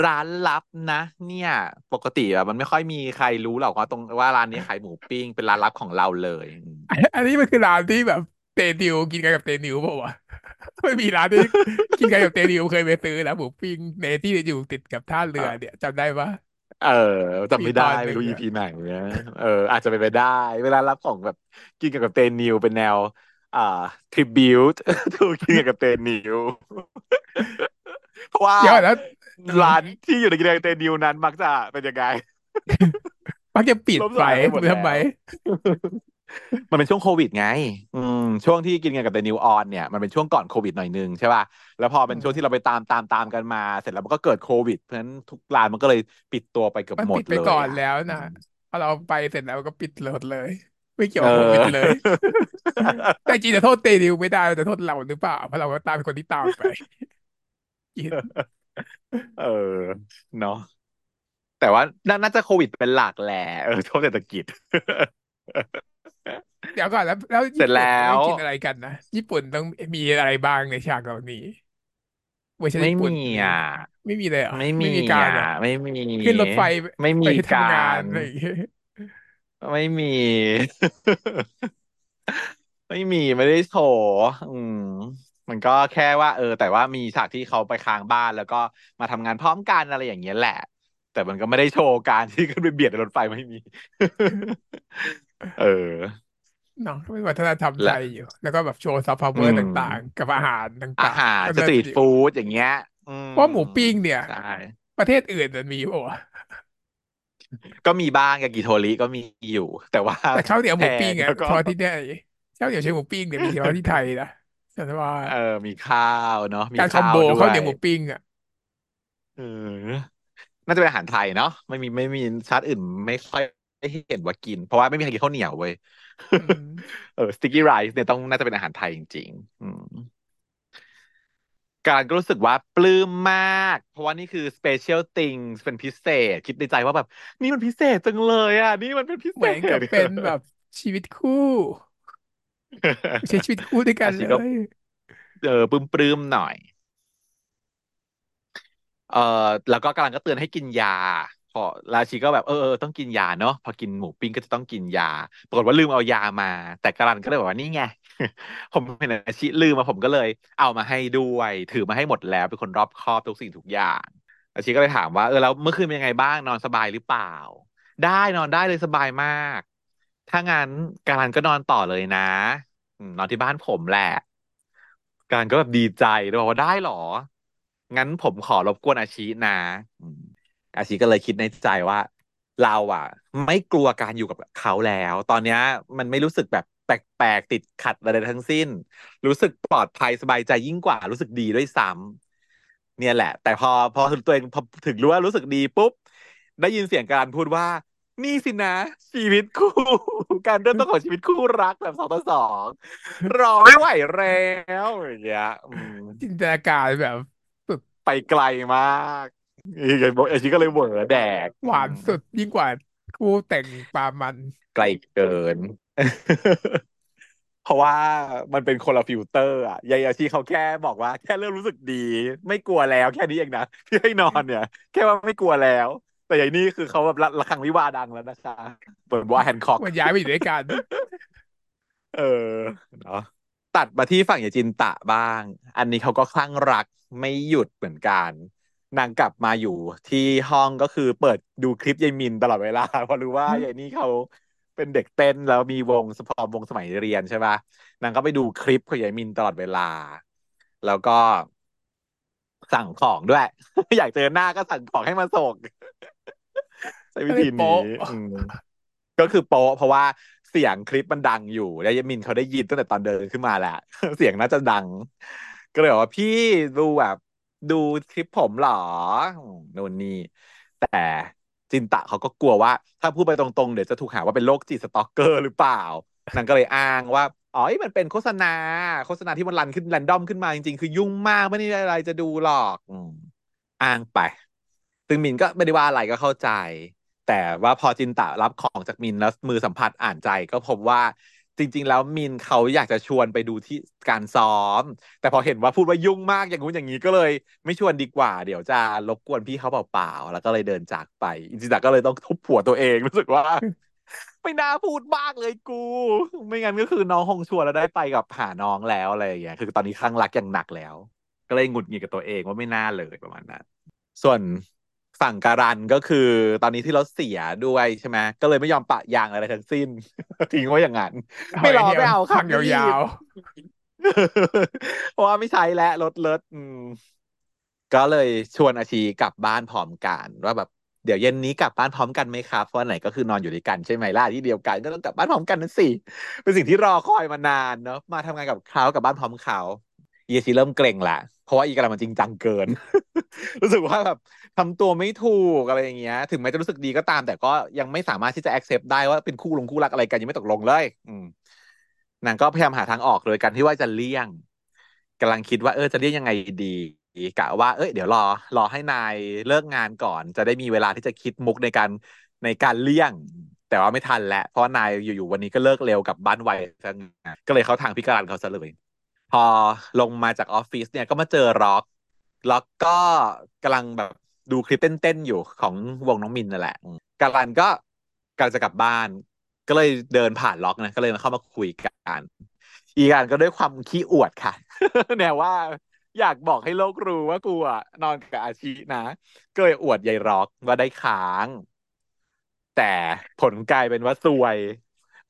ร้านลับนะเนี่ยปกติอะมันไม่ค่อยมีใครรู้หรอกว่าตรงว่าร้านนี้ขายหมูปิ้งเป็นร้านลับของเราเลยอันนี้มันคือร้านที่แบบเตนิวกินกันกับเตนิวเปล่าวะไม่มีร้านที่กินกันกับเตนิวเคยไปซื้อนะหมูปิ้งในที่อยู่ติดกับท่าเรือเนี่ยจำได้ปะเออจำไม่ได้ไม่รู้ อี พี ไหนเนี่ยเอออาจจะเป็นไปได้เวลารับของแบบกินกับเตนิวเป็นแนวอ่าทริบิวต์ถูกกินกับเตนิวเพราะว่าร้านที่อยู่ในกินกับเตนิวนั้นมักจะเป็นยังไงมักจะปิดไปทำไมมันเป็นช่วงโควิดไงอืมช่วงที่กินกันกับเดนิวออนเนี่ยมันเป็นช่วงก่อนโควิดหน่อยนึงใช่ป่ะแล้วพอเป็นช่วงที่เราไปตามตามตามกันมาเสร็จแล้วมันก็เกิดโควิดเพราะฉะนั้นทุกร้านมันก็เลยปิดตัวไปเกือบหมดเลยปิดไปก่อนแล้วนะพอเราไปเสร็จแล้วก็ปิดหมดเลยไม่เกี่ยวกับโควิดเลยแต่จริงจะโทษเดนิวไม่ได้แต่โทษเราหรือเปล่าเพราะเราก็ตามคนที่ตามไปเออเนาะแต่ว่าน่าจะโควิดเป็นหลักแหละเออโทษเศรษฐกิจเดี๋ยวก่อนแล้วแล้วเสร็จแล้วกินอะไรกันนะญี่ปุ่นต้องมีอะไรบ้างในฉากเหล่านี้ไม่มีอ่ะไม่มีเลยอ่ะไม่มีการอ่ะไม่มีขึ้นรถไฟไม่มีการไม่มีไม่มีไม่ได้โชว์อืมมันก็แค่ว่าเออแต่ว่ามีฉากที่เขาไปค้างบ้านแล้วก็มาทำงานพร้อมกันอะไรอย่างเงี้ยแหละแต่มันก็ไม่ได้โชว์การที่ขึ้นไปเบียดในรถไฟไม่มีเออน้องก็เป็นวัฒนธรรมไทยอยู่แล้วก็แบบโชว์ซับพาวเวอร์ต่างๆกับอาหารต่างๆอาหารสตรีทฟู้ดอย่างเงี้ยเพราะหมูปิ้งเนี่ยประเทศอื่นมันมีป่ะก็มีบ้างกับกิโทริก็มีอยู่แต่ว่าแต่ข้าวเหนียวหมูปิ้งอ่ะพอที่เนี่ยข้าวเหนียวใช้หมูปิ้งเนี่ยมีเฉพาะที่ไทยนะแต่ว่าเออมีข้าวเนาะมีข้าวด้วยการคอมโบข้าวเหนียวหมูปิ้งอ่ะเออน่าจะเป็นอาหารไทยเนาะไม่มีไม่มีชาติอื่นไม่ค่อยได้เห็นว่ากินเพราะว่าไม่มีใครกินข้าวเหนียวเว้ยเออสติกกี้ไรซ์เนี่ยต้องน่าจะเป็นอาหารไทยจริงๆการก็รู้สึกว่าปลื้มมากเพราะว่านี่คือสเปเชียลติงเป็นพิเศษคิดในใจว่าแบบนี่มันพิเศษจังเลยอ่ะนี่มันเป็นพิเศษเหมือนกับเป็นแบบชีวิตคู่ใช้ชีวิตคู่ด้วยกันเลยเออปลื้มๆหน่อย เออแล้วก็กำลังก็เตือนให้กินยาพอราชีก็แบบเออต้องกินยาเนาะพอกินหมูปิ้งก็จะต้องกินยาปรากฏว่าลืมเอายามาแต่กรันก็เลยบอกว่านี่ไงผมเป็นอาชีพลืมมาผมก็เลยเอามาให้ด้วยถือมาให้หมดแล้วเป็นคนรอบคอบทุกสิ่งทุกอย่างอาชีก็เลยถามว่าเออแล้วเมื่อคืนเป็นยังไงบ้างนอนสบายหรือเปล่าได้นอนได้เลยสบายมากถ้างั้นกรันก็นอนต่อเลยนะนอนที่บ้านผมแหละกรันก็แบบดีใจแล้วบอกว่าได้หรองั้นผมขอรบกวนอาชีนะอาชีก็เลยคิดในใจว่าเราอ่ะไม่กลัวการอยู่กับเขาแล้วตอนนี้มันไม่รู้สึกแบบแปลกๆติดขัดอะไรทั้งสิ้นรู้สึกปลอดภัยสบายใจยิ่งกว่ารู้สึกดีด้วยซ้ำเนี่ยแหละแต่พอพอตัวเองพอถึงรู้ว่ารู้สึกดีปุ๊บได้ยินเสียงการพูดว่านี่สินะชีวิตคู่การเริ่มต้นของชีวิตคู่รักแบบสองต่อสองรอไม่ไหวแล้วอย่างเงี้ยจินตนาการแบบไปไกลมากอีกไอ้บอกไอ้ชีก็เลยเหวอแดกหวานสุดยิ่งกว่าคู่แต่งปามันไกลเกิน เพราะว่ามันเป็นคนละฟิลเตอร์อ่ะยายอาชีเขาแค่บอกว่าแค่เริ่มรู้สึกดีไม่กลัวแล้วแค่นี้เองนะที่ให้นอนเนี่ยแค่ว่าไม่กลัวแล้วแต่อย่างนี้คือเขาแบบระฆังวิวาดังแล้วนะคะเปิดว่าแฮนด์คอกมันย้ายไปอยู่ด้วยกันเออเนาะตัดมาที่ฝั่งยายจินตะบ้างอันนี้เขาก็คลั่งรักไม่หยุดเหมือนกันนางกลับมาอยู่ที่ห้องก็คือเปิดดูคลิปยายมินตลอดเวลาเพราะรู้ว่ายายนี่เขาเป็นเด็กเต้นแล้วมีวงสปอร์ตวงสมัยเรียนใช่ปะนางก็ไปดูคลิปของยายมินตลอดเวลาแล้วก็สั่งของด้วย อยากเจอหน้าก็สั่งของให้มาส่ง ใช้วิธีนี้ ก็คือโป๊ะเพราะว่าเสียงคลิปมันดังอยู่แล้วยายมินเขาได้ยินตั้งแต่ตอนเดินขึ้นมาแหละ เสียงน่าจะดังก็เลยบอกว่าพี่ดูแบบดูคลิปผมหรอโน่นนี่แต่จินตะเขาก็กลัวว่าถ้าพูดไปตรงๆเดี๋ยวจะถูกหาว่าเป็นโรคจิตสต็อกเกอร์หรือเปล่านางก็เลยอ้างว่าอ๋อมันเป็นโฆษณาโฆษณาที่มันรันขึ้นแรนดอมขึ้นมาจริงๆคือยุ่งมากไม่ได้อะไรจะดูหรอกอ้างไปซึ่งมินก็ไม่ได้ว่าอะไรก็เข้าใจแต่ว่าพอจินตะรับของจากมินแล้วมือสัมผัสอ่านใจก็พบว่าจริงๆแล้วมินเขาอยากจะชวนไปดูที่การซ้อมแต่พอเห็นว่าพูดว่ายุ่งมากอย่างงู้นอย่างนี้ก็เลยไม่ชวนดีกว่าเดี๋ยวจะรบกวนพี่เขาเปล่าๆแล้วก็เลยเดินจากไปจินตะก็เลยต้องทุบหัวตัวเองรู้สึกว่า ไม่น่าพูดมากเลยกูไม่งั้นก็คือน้องคงชวนแล้วได้ไปกับหาน้องแล้วอะไรอย่างเงี้ยคือตอนนี้คลั่งรักอย่างหนักแล้วก็เลยหงุดหงิดกับตัวเองว่าไม่น่าเลยประมาณนั้นส่วนฝั่งการันก็คือตอนนี้ที่รถเสียด้วยใช่ไหมก็เลยไม่ยอมปะยางอะไรทั้งสิ้นทิ้งไว้อย่างนั้นไม่รอไม่เอาขับยาวๆเพราะว่าไม่ใช้แล้วรถเลิศก็เลยชวนอาชีกลับบ้านพร้อมกันว่าแบบเดี๋ยวเย็นนี้กลับบ้านพร้อมกันไหมครับเพราะไหนก็คือนอนอยู่ด้วยกันใช่ไหมล่ะที่เดียวกันก็ต้องกลับบ้านพร้อมกันนั่นสิเป็นสิ่งที่รอคอยมานานเนาะมาทำงานกับเขากับบ้านพร้อมเขาอีชีเริ่มเกรงละเพราะว่าอีกำลังมันจริงจังเกิน รู้สึกว่าแบบทำตัวไม่ถูกอะไรอย่างเงี้ยถึงแม้จะรู้สึกดีก็ตามแต่ก็ยังไม่สามารถที่จะ accept ได้ว่าเป็นคู่ลงคู่รักอะไรกันยังไม่ตกลงเลยนางก็พยายามหาทางออกเลยกันที่ว่าจะเลี่ยงกำลังคิดว่าเออจะเลี่ยงยังไงดีกะว่าเอ้ยเดี๋ยวรอรอให้นายเลิกงานก่อนจะได้มีเวลาที่จะคิดมุกในการในการเลี่ยงแต่ว่าไม่ทันแหละเพราะนายอยู่ๆวันนี้ก็เลิกเร็วกับบ้านไวซะงั้นก็เลยเข้าทางพิการเขาซะเลยพอลงมาจากออฟฟิศเนี่ยก็มาเจอล็อกล็อกก็กำลังแบบดูคลิปเต้นๆอยู่ของวงน้องมินนั่นแหละกาลันก็กำลังจะกลับบ้านก็เลยเดินผ่านล็อกนะก็เลยมาเข้ามาคุยกันอีกานก็ด้วยความขี้อวดค่ะ แนวว่าอยากบอกให้โลกรู้ว่ากูอ่ะนอนกับอาชีนะก็เลยอวดยายล็อกว่าได้ค้างแต่ผลกลายเป็นว่าซวย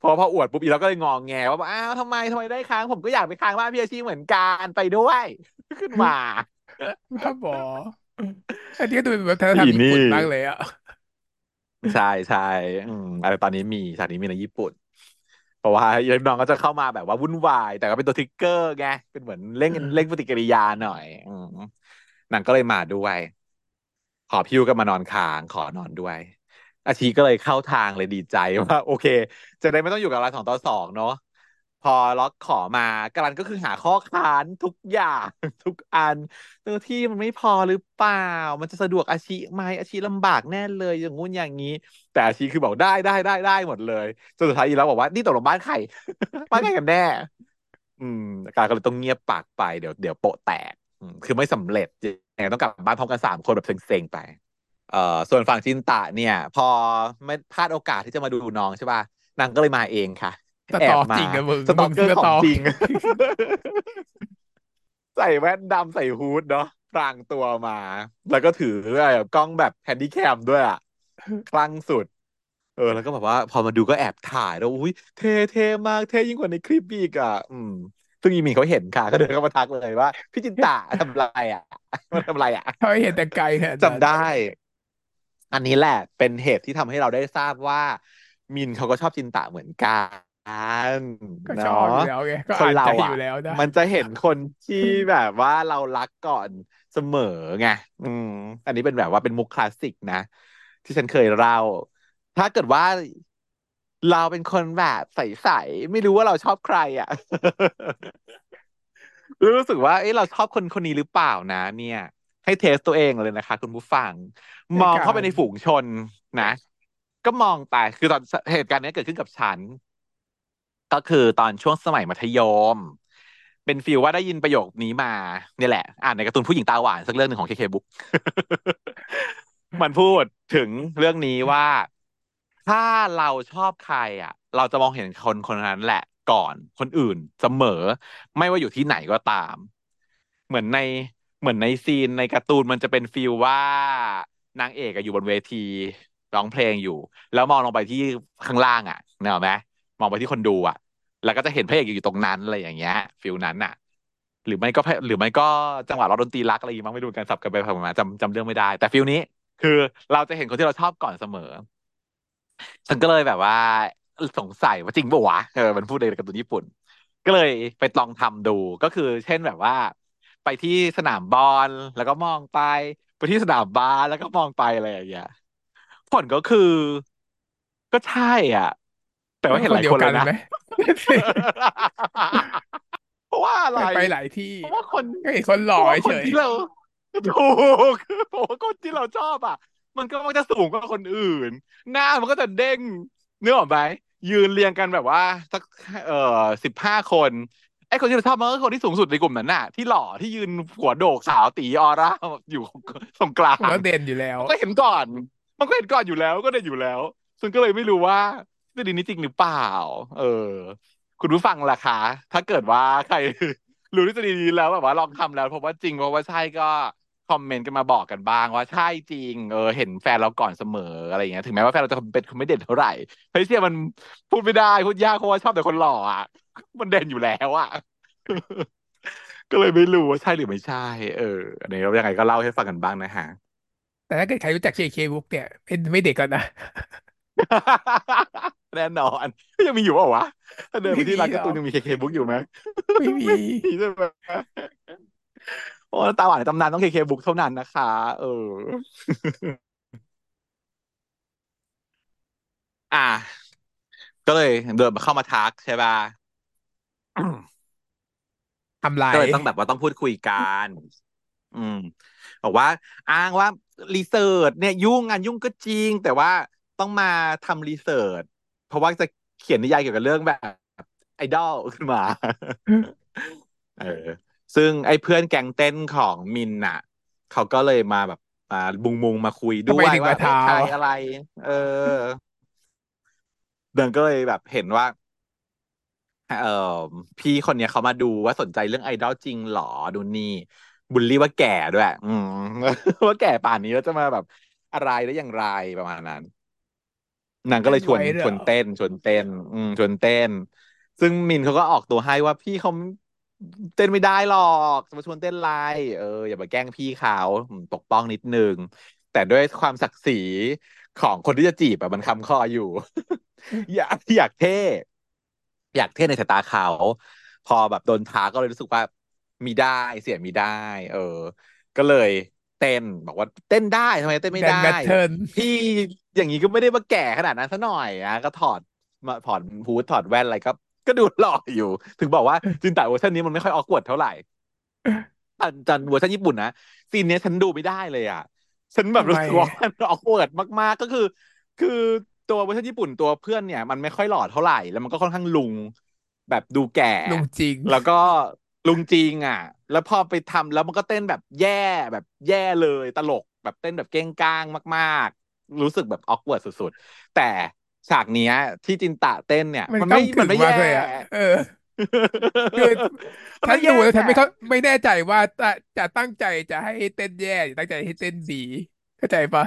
พอพออวดปุ๊บอีเราก็เลยงองแงว่าอ้าวทำไมทำไมได้ค้างผมก็อยากไปค้างบ้านพี่อาชีเหมือนกันไปด้วยขึ้นมาบ้าบออันนี้ก็ดูเป็นวัฒนธรรมญี่ปุ่นมากเลยอ่ะใช่ใช่อะไรตอนนี้มีสถานีมีในญี่ปุ่นเพราะว่าน้องก็จะเข้ามาแบบว่าวุ่นวายแต่ก็เป็นตัวทริกเกอร์ไงเป็นเหมือนเร่งเร่งปฏิกิริยาหน่อยนางก็เลยมาด้วยขอพิวกันมานอนค้างขอนอนด้วยอาชีก็เลยเข้าทางเลยดีใจว่าโอเคจะได้ไม่ต้องอยู่กับเราสองต่อสองเนาะพอล็อกขอมาการันก็คือหาข้อค้านทุกอย่างทุกอันเนื้อที่มันไม่พอหรือเปล่ามันจะสะดวกอาชีไหมอาชีลำบากแน่เลยอย่างงู้นอย่างนี้แต่อาชีคือบอกได้ได้ได้ได้หมดเลยจนสุดท้ายอีแล้วบอกว่านี่ตกลงบ้านใคร บ้านใครกันแน่อืมการก็เลยต้องเงียบปากไปเดี๋ยวเดี๋ยวโปะแตกคือไม่สำเร็จจ ต้องกลับบ้านพร้อมกันสามคนแบบเซ็งๆไปเอ่อส่วนฝั่งจินตะเนี่ยพอไม่พลาดโอกาสที่จะมาดูน้องใช่ป่ะนางก็เลยมาเองค่ะแอบมาสตอกเกอร์ของจริงใส่แว่นดำใส่ฮู้ดเนาะพรางตัวมาแล้วก็ถือกล้องแบบแฮนดี้แคมด้วยอ่ะคลั่งสุดเออแล้วก็แบบว่าพอมาดูก็แอบถ่ายแล้วอุ้ยเท่เท่มากเท่ยิ่งกว่าในคลิปอีกอ่ะอืมซึ่งอีมีเขาเห็นค่ะก็เดินเข้ามาทักเลยว่าพี่จินตะทำไรอ่ะมันทำไรอ่ะเขาเห็นแต่ไกลเนี่ยจำได้อันนี้แหละเป็นเหตุที่ทำให้เราได้ทราบว่ามินเขาก็ชอบจินตะเหมือนกันก็ชอบอยู่แล้วไงก็อ่านใจอยู่แล้วนะมันจะเห็นคนที่แบบว่าเรารักก่อนเสมอไงอืมอันนี้เป็นแบบว่าเป็นมุกคลาสสิกนะที่ฉันเคยเล่าถ้าเกิดว่าเราเป็นคนแบบใสๆไม่รู้ว่าเราชอบใครอ่ะ รู้สึกว่าเอ๊ะเราชอบคนคนนี้หรือเปล่านะเนี่ยให้เทสตัวเองเลยนะคะคุณผู้ฟังมองเข้าไปในฝูงชนนะก็มองไปคือตอนเหตุการณ์นี้เกิดขึ้นกับฉันก็คือตอนช่วงสมัยมัธยมเป็นฟีลว่าได้ยินประโยคนี้มาเนี่ยแหละอ่านในการ์ตูนผู้หญิงตาหวานสักเรื่องหนึ่งของ เค เค บุ๊ก มันพูดถึงเรื่องนี้ว่าถ้าเราชอบใครอ่ะเราจะมองเห็นคนคนนั้นแหละก่อนคนอื่นเสมอไม่ว่าอยู่ที่ไหนก็ตามเหมือนในเหมือนในซีนในการ์ตูนมันจะเป็นฟีลว่านางเอกอยู่บนเวทีร้องเพลงอยู่แล้วมองลงไปที่ข้างล่างอ่ะเห็นไหมมองไปที่คนดูอ่ะแล้วก็จะเห็นพระเอกอยู่ตรงนั้นอะไรอย่างเงี้ยฟีลนั้นอ่ะหรือไม่ก็หรือไม่ก็จังหวะเราดนตรีรักอะไรอย่างเงี้ยไม่รู้กันสับกันไปสับกันมาจำจำเรื่องไม่ได้แต่ฟีลนี้คือเราจะเห็นคนที่เราชอบก่อนเสมอฉันก็เลยแบบว่าสงสัยว่าจริงป่าววะเออมันพูดในการ์ตูนญี่ปุ่นก็เลยไปลองทำดูก็คือเช่นแบบว่าไปที่สนามบอลแล้วก็มองไปไปที่สนามบาสแล้วก็มองไปอะไรอย่างเงี้ยผลก็คือก็ใช่อ่ะแต่ว่าเห็นหลายคนเลยนะเพราะว่าอะไรไปหลายที่เพราะว่าคนก็เห็นคนหล่อเฉยที่เราถูกเพราะว่าคนที่เราชอบอ่ะมันก็มักจะสูงกว่าคนอื่นหน้ามันก็จะเด้งเนื้อออกไปยืนเรียงกันแบบว่าสักเอ่อสิบห้าคนไอ้คนที่เราชอบมันก็คนที่สูงสุดในกลุ่มนั้นน่ะที่หล่อที่ยืนหัวโดกขาวตีออร่าอยู่ตรงกลางแล้วเด่นอยู่แล้วก็เห็นก่อนมันก็เห็นก่อนอยู่แล้วก็ได้อยู่แล้วซึ่งก็เลยไม่รู้ว่าทฤษฎีนี้จริงหรือเปล่าเออคุณผู้ฟังล่ะคะถ้าเกิดว่าใครรู้ทฤษฎีนี้แล้วแบบว่าลองทำแล้วพบว่าจริงพบว่าใช่ก็คอมเมนต์กันมาบอกกันบ้างว่าใช่จริงเออเห็นแฟนเราก่อนเสมออะไรอย่างเงี้ยถึงแม้ว่าแฟนเราจะเป็นคนไม่เด่นเท่าไหร่ไอ้เสียมันพูดไม่ได้พูดยากเพราะว่าชอบแต่คนหล่ออ่ะมันเด่นอยู่แล้วอ่ะ ก็เลยไม่รู้ว่าใช่หรือไม่ใช่เอออันนี้เรายังไงก็เล่าให้ฟังกันบ้างนะฮะแต่ถ้าเกิดใครรู้จัก เค เค บุ๊กเนี่ยเป็นไม่เด็กกันนะ แน่นอนยังมีอยู่เปล่าวะถ้าเดินไปที่ร้านการ์ตูนยังมี เค เค บุ๊กอยู่ไหมไม่มีใช่ไหมโอ้ตาหวานในตำนานต้อง เค เค บุ๊กเท่านั้นนะคะเอออ่ะก็เลยเดินมาเข้ามาทักใช่ป่ะทำไรก็เลยต้องแบบว่าต้องพูดคุยกันอืมบอกว่าอ้างว่ารีเสิร์ชเนี่ยยุ่งงานยุ่งก็จริงแต่ว่าต้องมาทำรีเสิร์ชเพราะว่าจะเขียนนิยายเกี่ยวกับเรื่องแบบไอดอลขึ้นมาเออซึ่งไอ้เพื่อนแก๊งเต้นของมินน่ะเขาก็เลยมาแบบมาบุงมุงมาคุยด้วยว่าใครอะไรเออเดินก็เลยแบบเห็นว่าเออพี่คนเนี้ยเขามาดูว่าสนใจเรื่องไอดอลจริงหรอดูนี่บุลลี่ว่าแก่ด้วยอืมว่าแก่ป่านนี้แล้วจะมาแบบอะไรได้อย่างไรประมาณนั้นนางก็เลยชวนชวนเต้นชวนเต้นอืมชวนเต้นซึ่งมินเขาก็ออกตัวให้ว่าพี่เขาเต้นไม่ได้หรอกจะมาชวนเต้นไลน์เอออย่ามาแกล้งพี่เขาปกป้องนิดนึงแต่ด้วยความศักดิ์ศรีของคนที่จะจีบอะมันค้ำคออยู่ อยากอยากเท่อยากเท่ในสายตาเขาพอแบบโดนท้าก็เลยรู้สึกว่ามีได้เสียมีได้เออก็เลยเต้นบอกว่าเต้นได้ทำไมเต้นไม่ได้พี่อย่างนี้ก็ไม่ได้มาแก่ขนาดนั้นซะหน่อยนะก็ถอดมาถอดฮู้ดถอดแว่นอะไรก็ก็ดูหล่ออยู่ถึงบอกว่าจินตะเวอร์ชันนี้มันไม่ค่อยออกกวดเท่าไหร่แต่จันเวอร์ชันญี่ปุ่นนะซีนนี้ฉันดูไม่ได้เลยอ่ะฉันแบบรู้สึกว่ามันออกกวดมากๆก็คือคือตัวเวอร์ชันญี่ปุ่นตัวเพื่อนเนี่ยมันไม่ค่อยหล่อเท่าไหร่แล้วมันก็ค่อนข้างลุงแบบดูแก่ลุงจริงแล้วก็ลุงจริงอ่ะ แล้วพอไปทำแล้วมันก็เต้นแบบแย่แบบแย่เลยตลกแบบเต้นแบบเก้งก้างมากๆรู้สึกแบบออกเวิร์ดสุดๆแต่ฉากเนี้ยที่จินตะเต้นเนี่ยมันไม่มันไม่แย่เออคือฉันดูแล้วฉันไม่เข้าไม่แน่ใจว่าจะจะตั้งใจจะให้เต้นแย่หรือตั้งใจให้เต้นดีเข้าใจปะ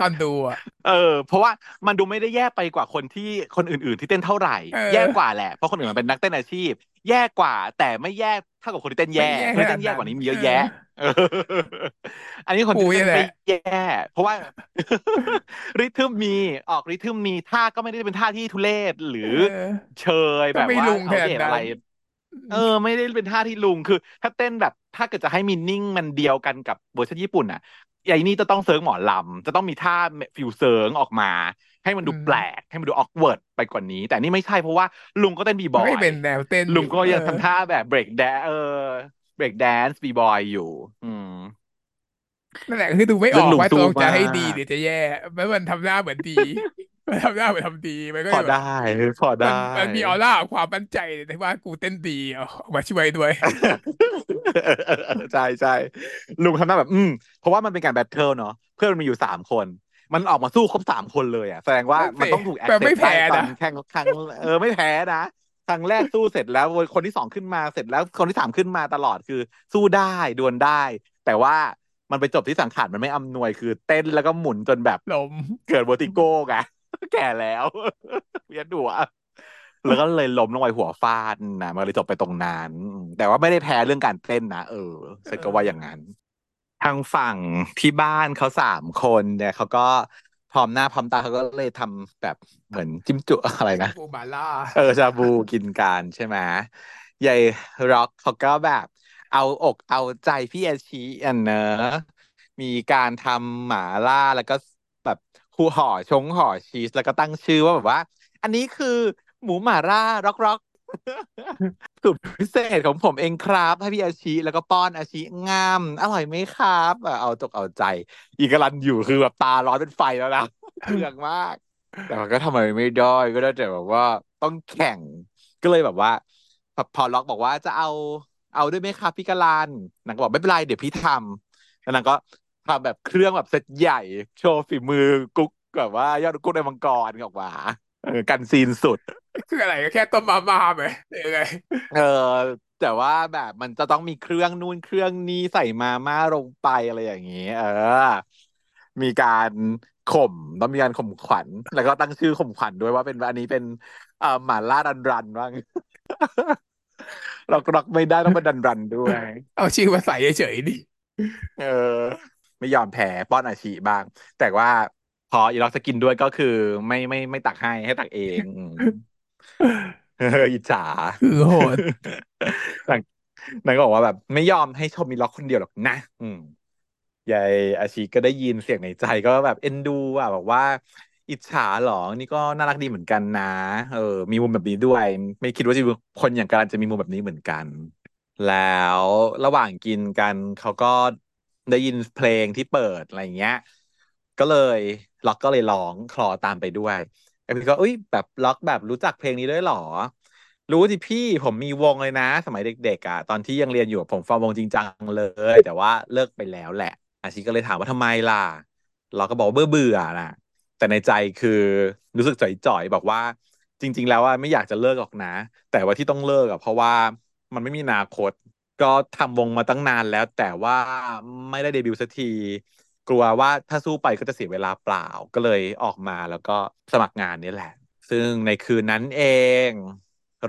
ตอนดูอ่ะเออเพราะว่ามันดูไม่ได้แย่ไปกว่าคนที่คนอื่นๆที่เต้นเท่าไหร่แย่กว่าแหละเพราะคนอื่นมันเป็นนักเต้นอาชีพแย่กว่าแต่ไม่แย่เท่ากับคนที่เต้นแย่คนที่เต้นแย่กว่านี้มีเยอะแยะอันนี้คนที่เต้นไปแย่เพราะว่าริทึมมีออกริทึมมีท่าก็ไม่ได้เป็นท่าที่ทุเรศหรือเชยแบบว่าเขาเด็ดอะไรเออไม่ได้เป็นท่าที่ลุงคือถ้าเต้นแบบถ้าเกิดจะให้มีนิ่งมันเดียวกันกับเวอร์ชันญี่ปุ่นอ่ะไอ้นี่จะต้องเสิร์งหมอลำจะต้องมีท่าฟิวเสิร์งออกมาให้มันดูแปลกให้มันดูออกเวิร์ดไปกว่านี้แต่นี่ไม่ใช่เพราะว่าลุงก็เต้นบีบอยไม่เป็นแนวเต้นลุงก็ยังทำท่าแบบเบรกแดนเออเบรกแดนซ์บีบอยอยู่อืมนั่นแหละคือดูไม่ออกว่าต้องจะให้ดีหรือจะแย่แล้วมันทำหน้าเหมือนดีมันทำหน้าเหมือนทำดีมันก็พอได้พอได้มันมีออร่าความมั่นใจที่ว่ากูเต้นดีออกมาช่วยด้วยใช่ใช่ลุงทำหน้าแบบอืมเพราะว่ามันเป็นการแบทเทิลเนาะเพื่อนมันมีอยู่สามคนมันออกมาสู้ครบสามคนเลยอ่ะแสดงว่ามันต้องถูกแอคเซปต์ตอนแข่งครั้งเออไม่แพ้นะครั้งแรกสู้เสร็จแล้วคนที่สองขึ้นมาเสร็จแล้วคนที่สามขึ้นมาตลอดคือสู้ได้ดวลได้แต่ว่ามันไปจบที่สังขารมันไม่อำนวยคือเต้นแล้วก็หมุนจนแบบลมเกิดเวอร์ติโก้ไงแก่แล้วเวียนหัวแล้วก็เลยล้มลงไปหัวฟาดนะมันเลยจบไปตรงนั้นแต่ว่าไม่ได้แพ้เรื่องการเต้นนะเออเสร็จก็ว่าอย่างนั้นทางฝั่งที่บ้านเขาสามคนเนี่ยเขาก็พร้อมหน้าพร้อมตาเขาก็เลยทำแบบเหมือนจิ้มจุอะไรนะชาบูมาล่าเออชาบูกินกันใช่ไหมยายร็อกเขาก็แบบเอาอกเอาใจพี่อาชีอันเนอะมีการทำหมาล่าแล้วก็แบบคูห่อชงห่อชีสแล้วก็ตั้งชื่อว่าแบบว่าอันนี้คือหมูหมาล่าร็อกร็อกสูตรพิเศษของผมเองครับให้พี่อาชีแล้วก็ป้อนอาชีงามอร่อยไหมครับเอาตกเอาใจอีกรันอยู่คือแบบตาร้อนเป็นไฟแล้วนะเดือดมากแต่มันก็ทำอะไรไม่ได้ก็ได้แต่แบบว่าต้องแข่งก็เลยแบบว่าพอล็อกบอกว่าจะเอาเอาด้วยไหมครับพี่กรันนางก็บอกไม่เป็นไรเดี๋ยวพี่ทำแล้วนางก็ทำแบบเครื่องแบบเซ็ตใหญ่โชว์ฝีมือกุ๊กแบบว่ายอดกุ๊กในมังกรออกมากันซีนสุดคืออะไรก็แค่ต้มมาม่าไหมอะไรเออแต่ว่าแบบมันจะต้องมีเครื่องนู่นเครื่องนี้ใส่มาม่าลงไปอะไรอย่างนี้เออมีการข่มต้องมีการข่มขวัญแล้วก็ตั้งชื่อข่มขวัญด้วยว่าเป็นอันนี้เป็นเอ่อหม่าล่าดันรันบ้างล็อกๆไม่ได้ต้องมาดันรันด้วยเอาชื่อมาใส่เฉยๆดิเออไม่ยอมแพ้ป้อนอาชีบ้างแต่ว่าพออีล็อกจะกินด้วยก็คือไม่ไม่ไม่ตักให้ให้ตักเองอิจฉาคือโหดนางก็บอกว่าแบบไม่ยอมให้ชมอีล็อกคนเดียวหรอกนะยายอาชีก็ได้ยินเสียงในใจก็แบบเอ็นดูอ่ะบอกว่าอิจฉาหรอนี่ก็น่ารักดีเหมือนกันนะเออมีมุมแบบนี้ด้วยไม่คิดว่าจะคนอย่างกันจะมีมุมแบบนี้เหมือนกันแล้วระหว่างกินกันเขาก็ได้ยินเพลงที่เปิดอะไรอย่างเงี้ยก็เลยล็อกก็เลยร้องคลอตามไปด้วยไอพี่ก็อุ้ยแบบล็อกแบบรู้จักเพลงนี้ด้วยหรอรู้สิพี่ผมมีวงเลยนะสมัยเด็กๆอ่ะตอนที่ยังเรียนอยู่ผมฟอร์มวงจริงจังเลยแต่ว่าเลิกไปแล้วแหละอาชีก็เลยถามว่าทำไมล่ะล็อกก็บอกเบื่อเบื่อน่ะแต่ในใจคือรู้สึกจ่อยๆบอกว่าจริงๆแล้วว่าไม่อยากจะเลิกหรอกนะแต่ว่าที่ต้องเลิกอ่ะเพราะว่ามันไม่มีอนาคตก็ทำวงมาตั้งนานแล้วแต่ว่าไม่ได้เดบิวต์สักทีกลัวว่าถ้าสู้ไปก็จะเสียเวลาเปล่าก็เลยออกมาแล้วก็สมัครงานนี่แหละซึ่งในคืนนั้นเอง